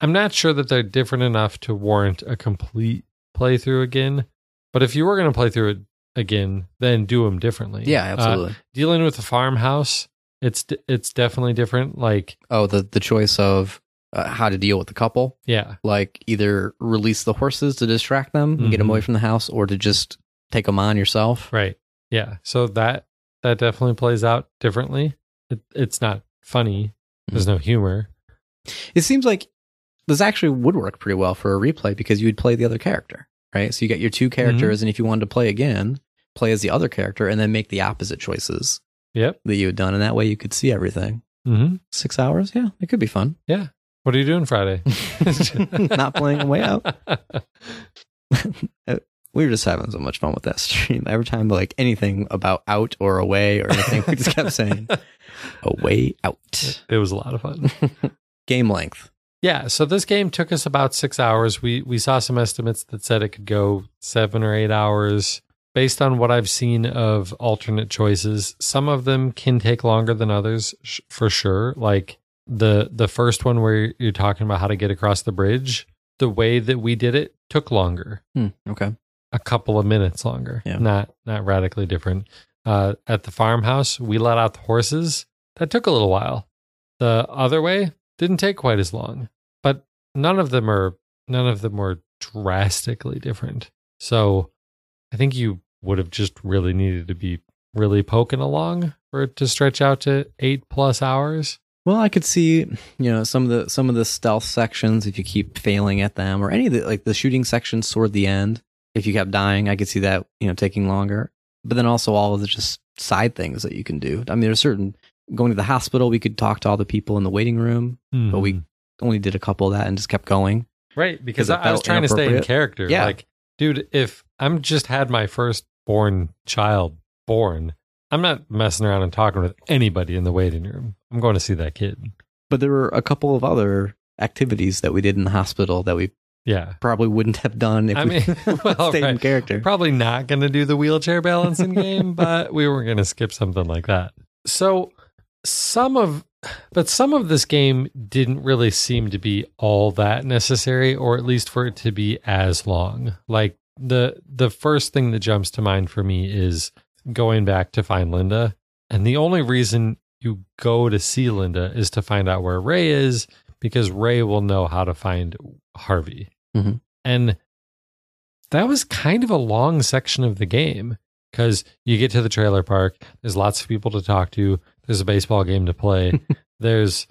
I'm not sure that they're different enough to warrant a complete playthrough again, but if you were going to play through it again, then do them differently. Yeah, absolutely. Uh, dealing with the farmhouse, it's it's definitely different. Like, oh, the, the choice of uh, how to deal with the couple. Yeah. Like, either release the horses to distract them and mm-hmm. get them away from the house, or to just take them on yourself. Right. Yeah, so that that definitely plays out differently. It, it's not funny. There's mm-hmm. no humor. It seems like this actually would work pretty well for a replay, because you would play the other character, right? So you get your two characters, mm-hmm. and if you wanted to play again, play as the other character and then make the opposite choices yep. that you had done, and that way you could see everything. Mm-hmm. Six hours? Yeah, it could be fun. Yeah. What are you doing Friday? Not playing A Way Out. We were just having so much fun with that stream. Every time, like, anything about out or away or anything, we just kept saying, A Way Out. It was a lot of fun. Game length. Yeah, so this game took us about six hours. We we saw some estimates that said it could go seven or eight hours. Based on what I've seen of alternate choices, some of them can take longer than others, sh- for sure. Like, the the first one where you're talking about how to get across the bridge, the way that we did it took longer. Hmm, okay. a couple of minutes longer. Yeah. Not not radically different. Uh, at the farmhouse, we let out the horses. That took a little while. The other way didn't take quite as long. But none of them are none of them were drastically different. So I think you would have just really needed to be really poking along for it to stretch out to eight plus hours. Well, I could see, you know, some of the some of the stealth sections, if you keep failing at them, or any of the, like the shooting sections toward the end, if you kept dying, I could see that, you know, taking longer. But then also all of the just side things that you can do. I mean, there's certain, going to the hospital, we could talk to all the people in the waiting room, mm. but we only did a couple of that and just kept going. Right, because I was trying to stay in character. Yeah. Like, dude, if I'm just had my first born child born, I'm not messing around and talking with anybody in the waiting room. I'm going to see that kid. But there were a couple of other activities that we did in the hospital that we yeah. probably wouldn't have done if I we mean, well, stayed right. in character. Probably not going to do the wheelchair balancing game, but we were going to skip something like that. So some of, but some of this game didn't really seem to be all that necessary, or at least for it to be as long. Like the the first thing that jumps to mind for me is going back to find Linda. And the only reason you go to see Linda is to find out where Ray is, because Ray will know how to find Harvey. Mm-hmm. And that was kind of a long section of the game, because you get to the trailer park, there's lots of people to talk to, there's a baseball game to play, there's,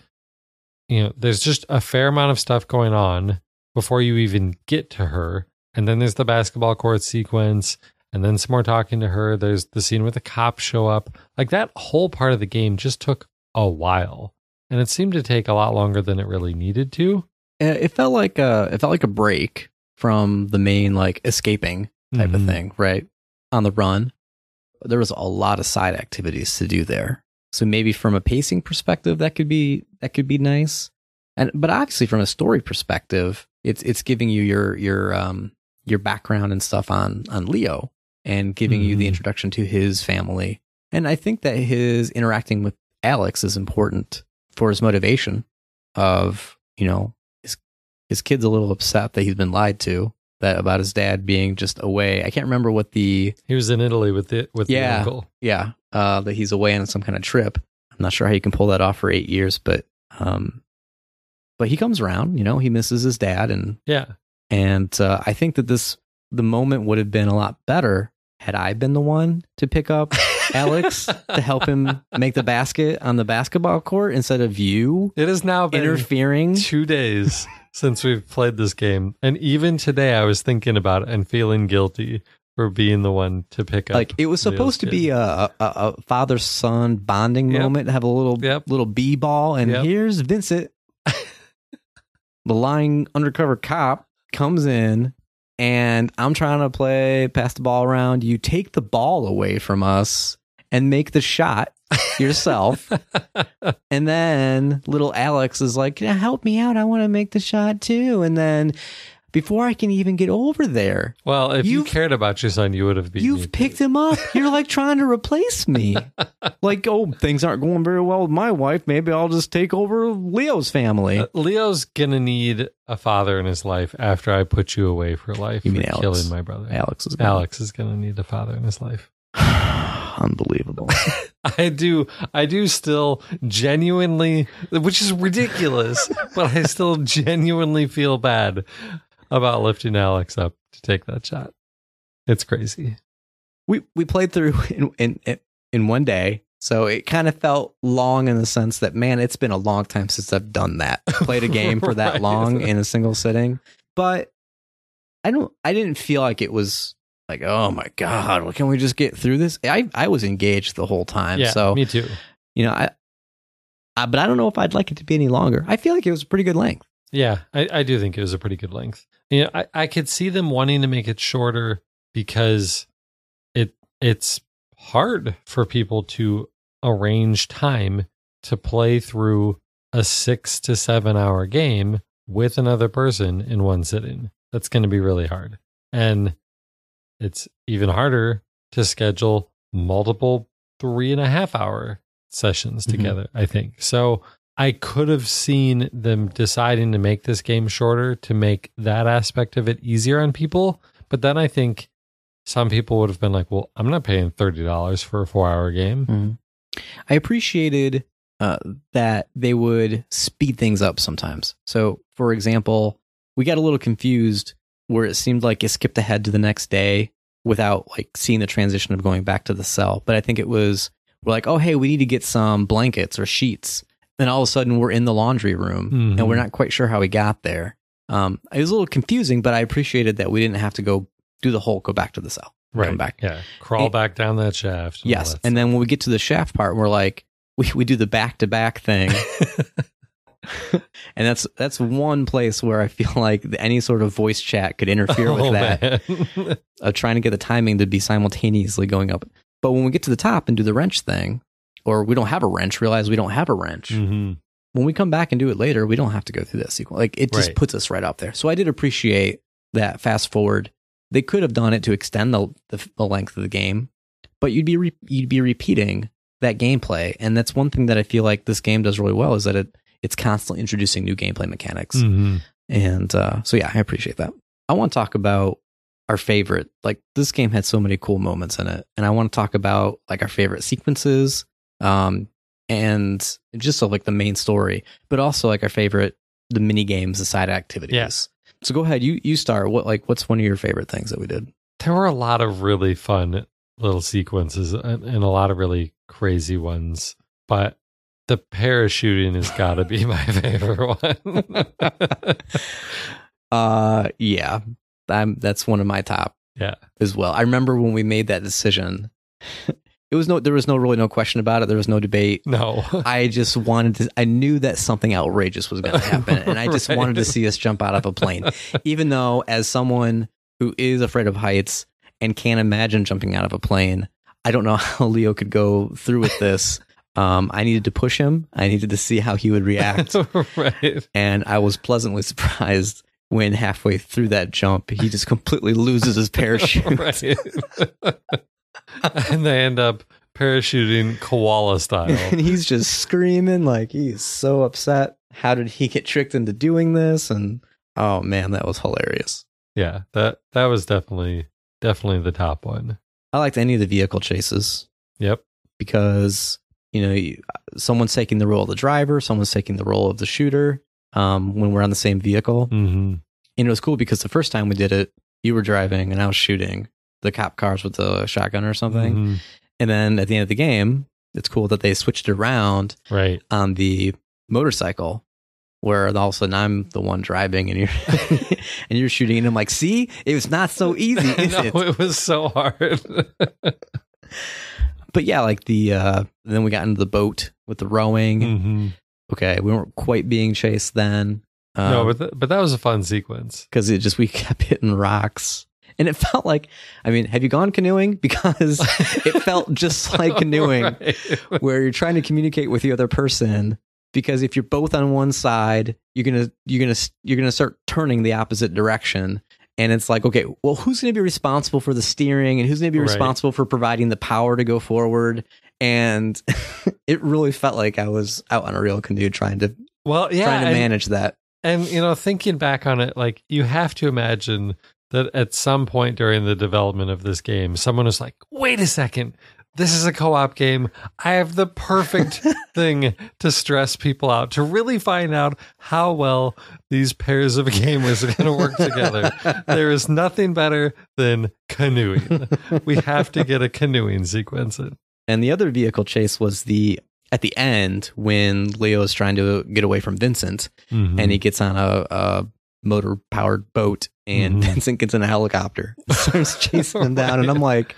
you know, there's just a fair amount of stuff going on before you even get to her. And then there's the basketball court sequence, and then some more talking to her. There's the scene where the cops show up. Like, that whole part of the game just took a while, and it seemed to take a lot longer than it really needed to. It felt like a, it felt like a break from the main, like, escaping type mm-hmm. of thing, right? On the run. There was a lot of side activities to do there. So maybe from a pacing perspective, that could be, that could be nice. And, but obviously from a story perspective, it's, it's giving you your, your, um, your background and stuff on, on Leo, and giving mm-hmm. you the introduction to his family. And I think that his interacting with Alex is important for his motivation of, you know, his, his kid's a little upset that he's been lied to, that about his dad being just away. I can't remember what the... He was in Italy with the, with yeah, the uncle. Yeah, uh, that he's away on some kind of trip. I'm not sure how you can pull that off for eight years, but um, but he comes around, you know, he misses his dad. And yeah, and uh, I think that this the moment would have been a lot better had I been the one to pick up Alex to help him make the basket on the basketball court instead of you. It has now been interfering. Two days since we've played this game. And even today I was thinking about it and feeling guilty for being the one to pick up. Like, it was supposed to be a, a, a father-son bonding yep. moment, have a little, yep. little b-ball. And yep. here's Vincent, the lying undercover cop, comes in. And I'm trying to play, pass the ball around. You take the ball away from us and make the shot yourself. And then little Alex is like, yeah, help me out. I want to make the shot too. And then before I can even get over there. Well, if you cared about your son, you would have beaten You've me picked too. him up. You're like trying to replace me. Like, oh, things aren't going very well with my wife. Maybe I'll just take over Leo's family. Uh, Leo's going to need a father in his life after I put you away for life. You mean Alex? Killing my brother. Alex is gonna. Alex is going to need a father in his life. Unbelievable. I do. I do still genuinely, which is ridiculous, but I still genuinely feel bad about lifting Alex up to take that shot. It's crazy. We we played through in in in one day, so it kind of felt long in the sense that, man, it's been a long time since I've done that. Played a game for that right. long in a single sitting. But I don't I didn't feel like it was like, oh my God, well, can we just get through this? I I was engaged the whole time. Yeah, so me too. You know, I, I but I don't know if I'd like it to be any longer. I feel like it was a pretty good length. Yeah, I, I do think it was a pretty good length. You know, I, I could see them wanting to make it shorter because it it's hard for people to arrange time to play through a six to seven hour game with another person in one sitting. That's going to be really hard. And it's even harder to schedule multiple three and a half hour sessions mm-hmm. together, I think. So I could have seen them deciding to make this game shorter to make that aspect of it easier on people. But then I think some people would have been like, well, I'm not paying thirty dollars for a four hour game. Mm-hmm. I appreciated uh, that they would speed things up sometimes. So for example, we got a little confused where it seemed like it skipped ahead to the next day without like seeing the transition of going back to the cell. But I think it was, we're like, oh, hey, we need to get some blankets or sheets. Then all of a sudden we're in the laundry room mm-hmm. and we're not quite sure how we got there. Um, it was a little confusing, but I appreciated that we didn't have to go do the whole, go back to the cell, right. Come back. Yeah. Crawl and, back down that shaft. And yes. And then when we get to the shaft part, we're like, we, we do the back to back thing. And that's, that's one place where I feel like any sort of voice chat could interfere with oh, that of trying to get the timing to be simultaneously going up. But when we get to the top and do the wrench thing, or we don't have a wrench, realize we don't have a wrench. Mm-hmm. When we come back and do it later, we don't have to go through that sequence. Like it just right. puts us right up there. So I did appreciate that fast forward. They could have done it to extend the the, the length of the game, but you'd be re- you'd be repeating that gameplay, and that's one thing that I feel like this game does really well is that it it's constantly introducing new gameplay mechanics. Mm-hmm. And uh, so yeah, I appreciate that. I want to talk about our favorite. Like this game had so many cool moments in it, and I want to talk about like our favorite sequences. Um, and just so like the main story, but also like our favorite, the mini games, the side activities. Yes. So go ahead, you, you start. What, like, what's one of your favorite things that we did? There were a lot of really fun little sequences and, and a lot of really crazy ones, but the parachuting has got to be my favorite one. uh, yeah, I'm, that's one of my top yeah as well. I remember when we made that decision, It was no, there was no really no question about it. There was no debate. No, I just wanted to, I knew that something outrageous was going to happen. And I just right. wanted to see us jump out of a plane, even though as someone who is afraid of heights and can't imagine jumping out of a plane, I don't know how Leo could go through with this. Um, I needed to push him. I needed to see how he would react. Right. And I was pleasantly surprised when halfway through that jump, he just completely loses his parachute. Right. And they end up parachuting koala style. And he's just screaming like he's so upset. How did he get tricked into doing this? And oh man, that was hilarious. Yeah, that that was definitely definitely the top one. I liked any of the vehicle chases. Yep. Because, you know, someone's taking the role of the driver, someone's taking the role of the shooter um, when we're on the same vehicle. Mm-hmm. And it was cool because the first time we did it, you were driving and I was shooting the cop cars with the shotgun or something. Mm-hmm. And then at the end of the game, it's cool that they switched around right. on the motorcycle where all of a sudden I'm the one driving and you're, and you're shooting. And I'm like, see, it was not so easy. Is no, it? It was so hard. But yeah, like the, uh, then we got into the boat with the rowing. Mm-hmm. Okay. We weren't quite being chased then. Um, no, but, th- but that was a fun sequence. Cause it just, we kept hitting rocks. And it felt like, I mean, have you gone canoeing? Because it felt just like canoeing right. where you're trying to communicate with the other person. Because if you're both on one side, you're going to, you're going to, you're going to start turning the opposite direction. And it's like, okay, well, who's going to be responsible for the steering and who's going to be right. responsible for providing the power to go forward? And it really felt like I was out on a real canoe trying to, well, yeah, trying to manage and, that. And, you know, thinking back on it, like you have to imagine that at some point during the development of this game, someone was like, wait a second, this is a co-op game. I have the perfect thing to stress people out, to really find out how well these pairs of gamers are going to work together. There is nothing better than canoeing. We have to get a canoeing sequence in. And the other vehicle chase was the at the end when Leo is trying to get away from Vincent mm-hmm. and he gets on a, a motor-powered boat and mm-hmm. Vincent gets in a helicopter and starts chasing him down. Right. And I'm like,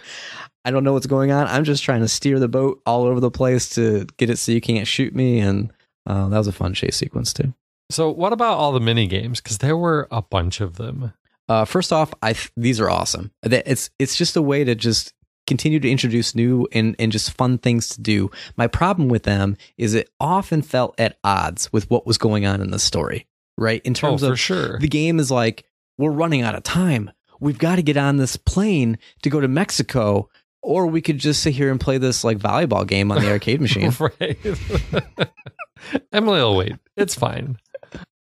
I don't know what's going on. I'm just trying to steer the boat all over the place to get it so you can't shoot me. And uh, that was a fun chase sequence too. So what about all the mini games? Because there were a bunch of them. Uh, first off, I th- these are awesome. It's it's just a way to just continue to introduce new and, and just fun things to do. My problem with them is it often felt at odds with what was going on in the story. Right. In terms oh, of sure. the game is like, we're running out of time. We've got to get on this plane to go to Mexico, or we could just sit here and play this like volleyball game on the arcade machine. Emily will wait. It's fine.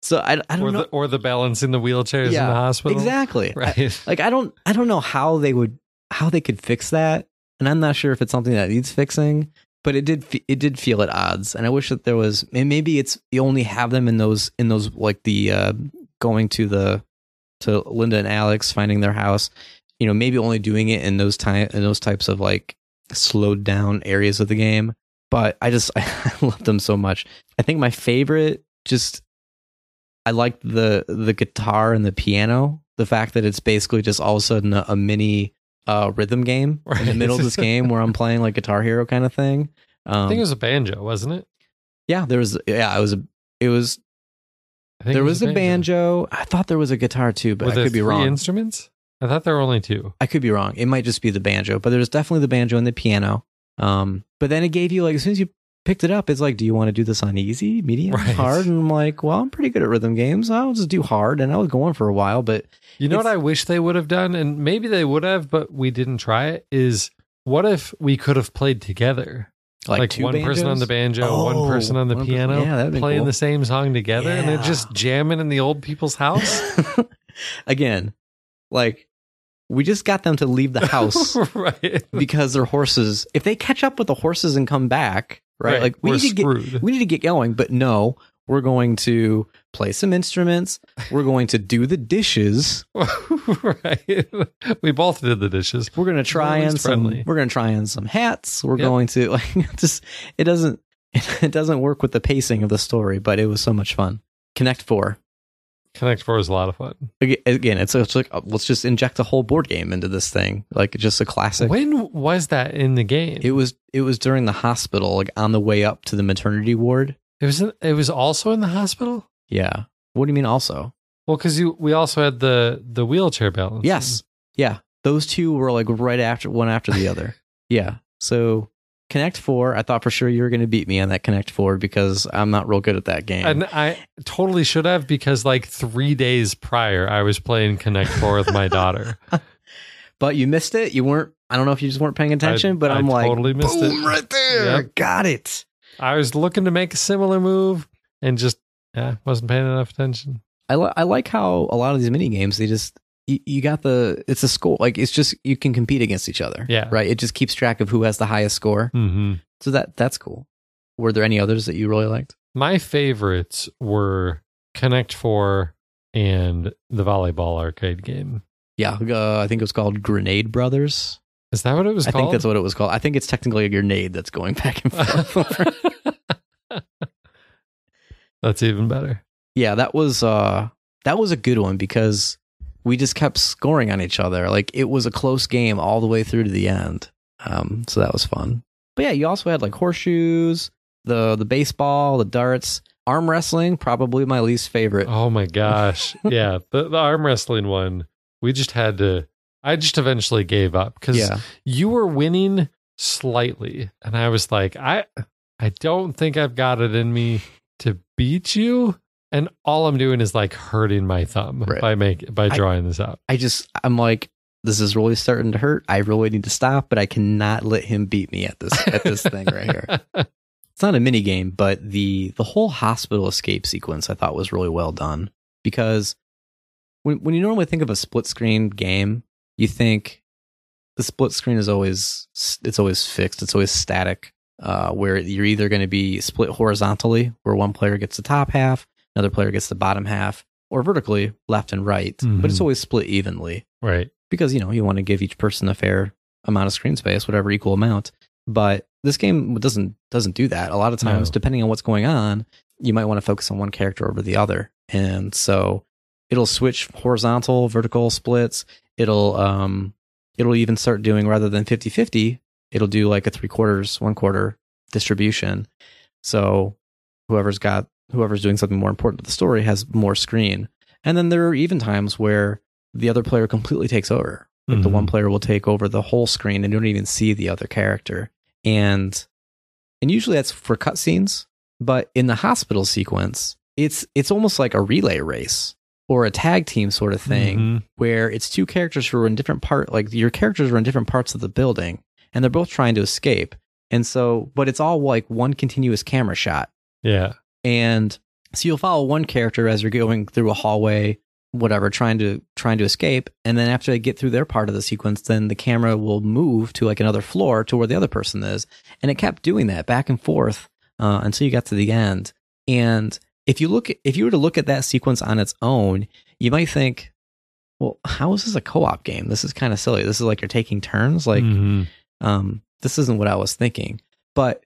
So I, I don't or know. The, or the balance in the wheelchairs yeah, in the hospital. Exactly. Right. I, like, I don't, I don't know how they would, how they could fix that. And I'm not sure if it's something that needs fixing, but it did, it did feel at odds. And I wish that there was, and maybe it's, you only have them in those, in those, like the, uh, going to the, to Linda and Alex finding their house, you know, maybe only doing it in those time, in those types of like slowed down areas of the game. But I just, I love them so much. I think my favorite, just, I liked the, the guitar and the piano, the fact that it's basically just all of a sudden a, a mini uh, rhythm game right. in the middle of this game where I'm playing like Guitar Hero kind of thing. Um, I think it was a banjo, wasn't it? Yeah, there was, yeah, it was, a, it was, I think there it was, was a banjo. banjo. I thought there was a guitar too, but were I could be wrong. Three instruments? I thought there were only two. I could be wrong. It might just be the banjo, but there's definitely the banjo and the piano. Um, but then it gave you, like, as soon as you picked it up, it's like, do you want to do this on easy, medium, right. hard? And I'm like, well, I'm pretty good at rhythm games. I'll just do hard. And I was going for a while, but you know what I wish they would have done? And maybe they would have, but we didn't try it, is what if we could have played together? Like, like one banjos? person on the banjo, oh, one person on the piano, per- yeah, playing cool. the same song together, yeah. and they're just jamming in the old people's house. Again, like, we just got them to leave the house right. because their horses, if they catch up with the horses and come back, right? right. Like we we're need to screwed. get, we need to get going, but no, we're going to play some instruments. We're going to do the dishes. right. We both did the dishes. We're going to try on some, we're going to try on some hats. We're yep. going to like, just, it doesn't, it doesn't work with the pacing of the story, but it was so much fun. Connect Four. Connect Four is a lot of fun. Again, it's, it's like, let's just inject a whole board game into this thing, like just a classic. When was that in the game? It was it was during the hospital, like on the way up to the maternity ward. It was in, it was also in the hospital? Yeah. What do you mean also? Well, because you we also had the the wheelchair balance. Yes. Yeah. Those two were like right after one after the other. Yeah. So Connect Four, I thought for sure you were going to beat me on that Connect Four because I'm not real good at that game. And I totally should have, because like three days prior, I was playing Connect Four with my daughter. But you missed it. You weren't, I don't know if you just weren't paying attention, I, but I'm I like, totally missed boom, it. Right there. Yep. Got it. I was looking to make a similar move and just yeah, wasn't paying enough attention. I, li- I like how a lot of these mini games, they just, you got the, it's a score, like it's just, you can compete against each other. Yeah. Right. It just keeps track of who has the highest score. Mm-hmm. So that, that's cool. Were there any others that you really liked? My favorites were Connect Four and the volleyball arcade game. Yeah. Uh, I think it was called Grenade Brothers. Is that what it was I called? I think that's what it was called. I think it's technically a grenade that's going back and forth. That's even better. Yeah. That was, uh, that was a good one because we just kept scoring on each other. Like it was a close game all the way through to the end. Um, so that was fun. But yeah, you also had like horseshoes, the the baseball, the darts, arm wrestling, probably my least favorite. Oh my gosh. yeah. The, the arm wrestling one, we just had to, I just eventually gave up because yeah. you were winning slightly. And I was like, I, I don't think I've got it in me to beat you. And all I'm doing is like hurting my thumb right. by make by drawing I, this out. I just, I'm like, this is really starting to hurt. I really need to stop, but I cannot let him beat me at this at this thing right here. It's not a mini game, but the the whole hospital escape sequence I thought was really well done, because when when you normally think of a split screen game, you think the split screen is always it's always fixed, it's always static, uh, where you're either going to be split horizontally, where one player gets the top half, another player gets the bottom half, or vertically, left and right, mm-hmm. but it's always split evenly. Right. Because, you know, you want to give each person a fair amount of screen space, whatever equal amount. But this game doesn't doesn't do that. A lot of times, no. depending on what's going on, you might want to focus on one character over the other. And so it'll switch horizontal, vertical splits. It'll um it'll even start doing, rather than fifty-fifty, it'll do like a three quarters, one quarter distribution. So whoever's got whoever's doing something more important to the story has more screen. And then there are even times where the other player completely takes over. Like mm-hmm. the one player will take over the whole screen and you don't even see the other character. And and usually that's for cutscenes, but in the hospital sequence, it's it's almost like a relay race or a tag team sort of thing mm-hmm. where it's two characters who are in different part, like your characters are in different parts of the building and they're both trying to escape. And so, but it's all like one continuous camera shot. Yeah. And so you'll follow one character as you're going through a hallway, whatever, trying to trying to escape. And then after they get through their part of the sequence, then the camera will move to like another floor to where the other person is. And it kept doing that back and forth uh, until you got to the end. And if you look, if you were to look at that sequence on its own, you might think, well, how is this a co-op game? This is kind of silly. This is like you're taking turns. Like, mm-hmm. um, this isn't what I was thinking. But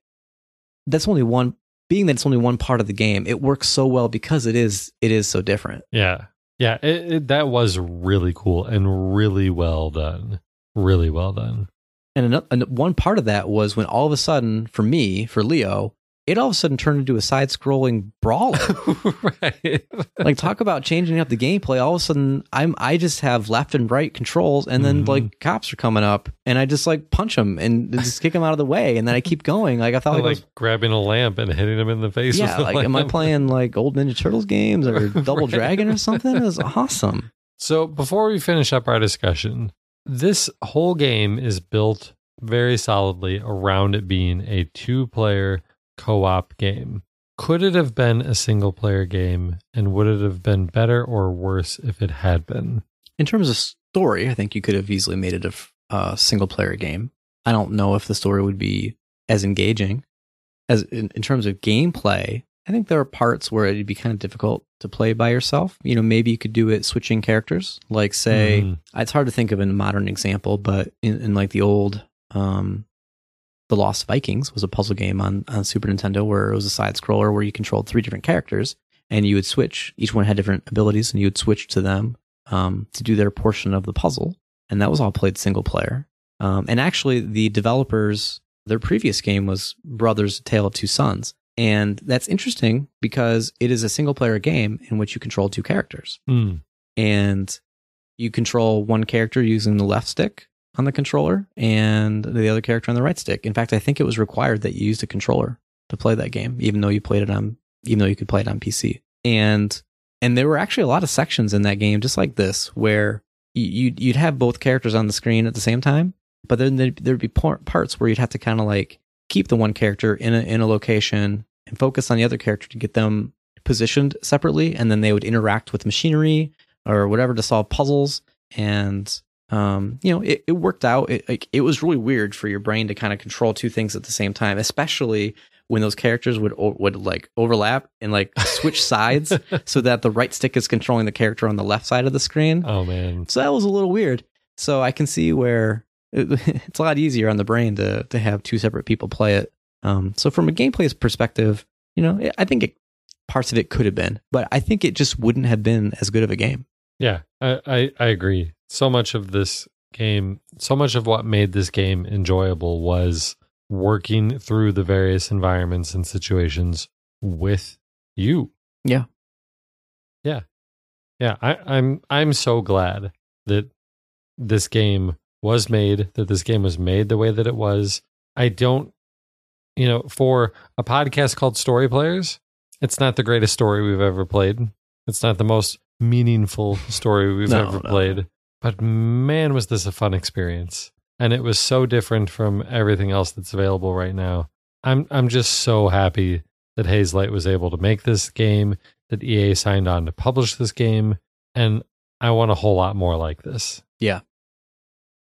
that's only one, being that it's only one part of the game, it works so well because it is, it is so different. Yeah. Yeah. It, it, that was really cool and really well done. Really well done. And, another, and one part of that was when all of a sudden, for me, for Leo, it all of a sudden turned into a side-scrolling brawler. Right. Like, talk about changing up the gameplay. All of a sudden, I'm I just have left and right controls, and then mm-hmm. like cops are coming up, and I just like punch them and just kick them out of the way, and then I keep going. Like I thought, I like, like I was, grabbing a lamp and hitting them in the face. Yeah, with the like lamp. Am I playing like old Ninja Turtles games or Double right. Dragon or something? It was awesome. So before we finish up our discussion, this whole game is built very solidly around it being a two-player co-op game. Could it have been a single player game, and would it have been better or worse if it had been? In terms of story, I think you could have easily made it a uh, single player game. I don't know if the story would be as engaging as in, in terms of gameplay. I think there are parts where it'd be kind of difficult to play by yourself. You know, maybe you could do it switching characters, like say mm. it's hard to think of a modern example, but in, in like the old um The Lost Vikings was a puzzle game on, on Super Nintendo where it was a side-scroller where you controlled three different characters, and you would switch. Each one had different abilities, and you would switch to them um, to do their portion of the puzzle, and that was all played single-player. Um, and actually, the developers, their previous game was Brothers: A Tale of Two Sons, and that's interesting because it is a single-player game in which you control two characters. Mm. And you control one character using the left stick on the controller and the other character on the right stick. In fact, I think it was required that you used a controller to play that game, even though you played it on, even though you could play it on P C. And and there were actually a lot of sections in that game, just like this, where you'd you'd have both characters on the screen at the same time, but then there'd, there'd be parts where you'd have to kind of like keep the one character in a in a location and focus on the other character to get them positioned separately, and then they would interact with machinery or whatever to solve puzzles. And Um, you know, it, it worked out. It, like, it was really weird for your brain to kind of control two things at the same time, especially when those characters would would like overlap and like switch sides so that the right stick is controlling the character on the left side of the screen. Oh man! So that was a little weird. So I can see where it, it's a lot easier on the brain to to have two separate people play it. Um, so from a gameplay perspective, you know, it, I think it, parts of it could have been, but I think it just wouldn't have been as good of a game. Yeah, I I, I agree. So much of this game, so much of what made this game enjoyable was working through the various environments and situations with you. Yeah. Yeah. Yeah. I, I'm, I'm so glad that this game was made, that this game was made the way that it was. I don't, you know, for a podcast called Story Players, it's not the greatest story we've ever played. It's not the most meaningful story we've no, ever no. played. But man, was this a fun experience. And it was so different from everything else that's available right now. I'm I'm just so happy that Hazelight was able to make this game, that E A signed on to publish this game, and I want a whole lot more like this. Yeah.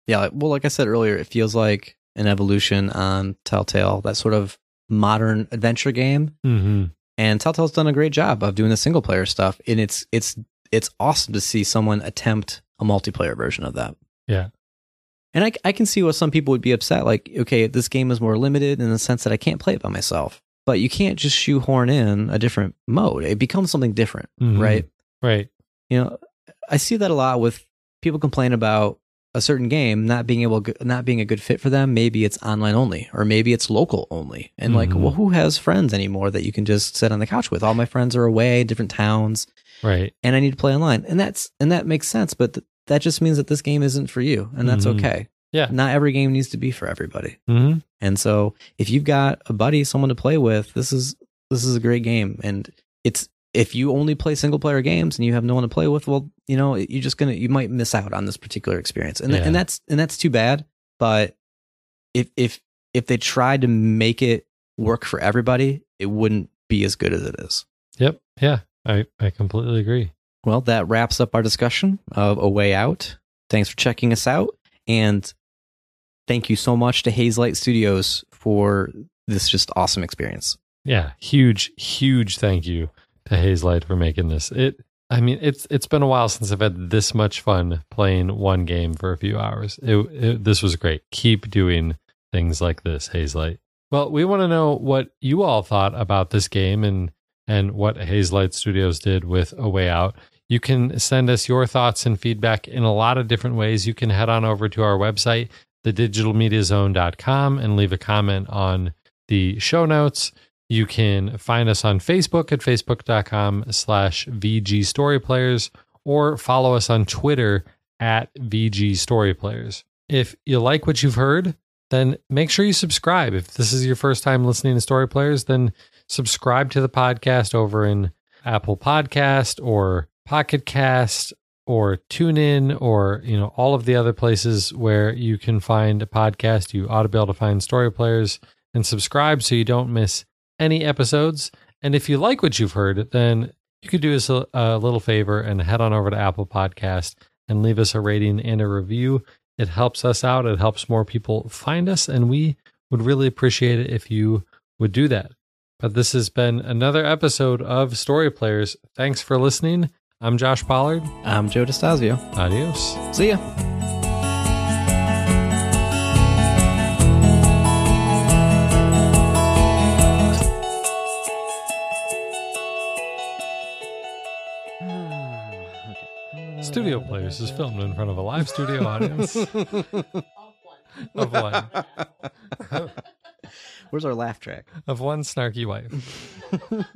Yeah, well, like I said earlier, it feels like an evolution on Telltale, that sort of modern adventure game. Mm-hmm. And Telltale's done a great job of doing the single-player stuff, and it's it's it's awesome to see someone attempt a multiplayer version of that. Yeah. And I, I can see why some people would be upset. Like, okay, this game is more limited in the sense that I can't play it by myself, but you can't just shoehorn in a different mode. It becomes something different. Mm-hmm. Right. Right. You know, I see that a lot with people complain about a certain game not being able, not being a good fit for them. Maybe it's online only, or maybe it's local only. And mm-hmm. like, well, who has friends anymore that you can just sit on the couch with? All my friends are away, different towns. Right. And I need to play online. And that's, and that makes sense, but th- that just means that this game isn't for you, and that's mm-hmm. okay. Yeah. Not every game needs to be for everybody. Mm-hmm. And so if you've got a buddy, someone to play with, this is, this is a great game. And it's, if you only play single player games and you have no one to play with, well, you know, you're just going to, you might miss out on this particular experience. And, yeah. th- and that's, and that's too bad. But if, if, if they tried to make it work for everybody, it wouldn't be as good as it is. Yep. Yeah. I, I completely agree. Well, that wraps up our discussion of A Way Out. Thanks for checking us out. And thank you so much to Hazelight Studios for this just awesome experience. Yeah, huge, huge thank you to Hazelight for making this. It, I mean, it's it's been a while since I've had this much fun playing one game for a few hours. It, it, this was great. Keep doing things like this, Hazelight. Well, we want to know what you all thought about this game and, and what Hazelight Studios did with A Way Out. You can send us your thoughts and feedback in a lot of different ways. You can head on over to our website, the digital media zone dot com, and leave a comment on the show notes. You can find us on Facebook at facebook dot com slash V G Story Players, or follow us on Twitter at V G Story Players. If you like what you've heard, then make sure you subscribe. If this is your first time listening to Story Players, then subscribe to the podcast over in Apple Podcast or Pocket Cast or TuneIn, or, you know, all of the other places where you can find a podcast. You ought to be able to find Story Players, and subscribe so you don't miss any episodes. And if you like what you've heard, then you could do us a, a little favor and head on over to Apple Podcast and leave us a rating and a review. It helps us out. It helps more people find us, and we would really appreciate it if you would do that. But this has been another episode of Story Players. Thanks for listening. I'm Josh Pollard. I'm Joe DeStasio. Adios. See ya. Studio Players is filmed in front of a live studio audience. Of one. Where's our laugh track? Of one snarky wife.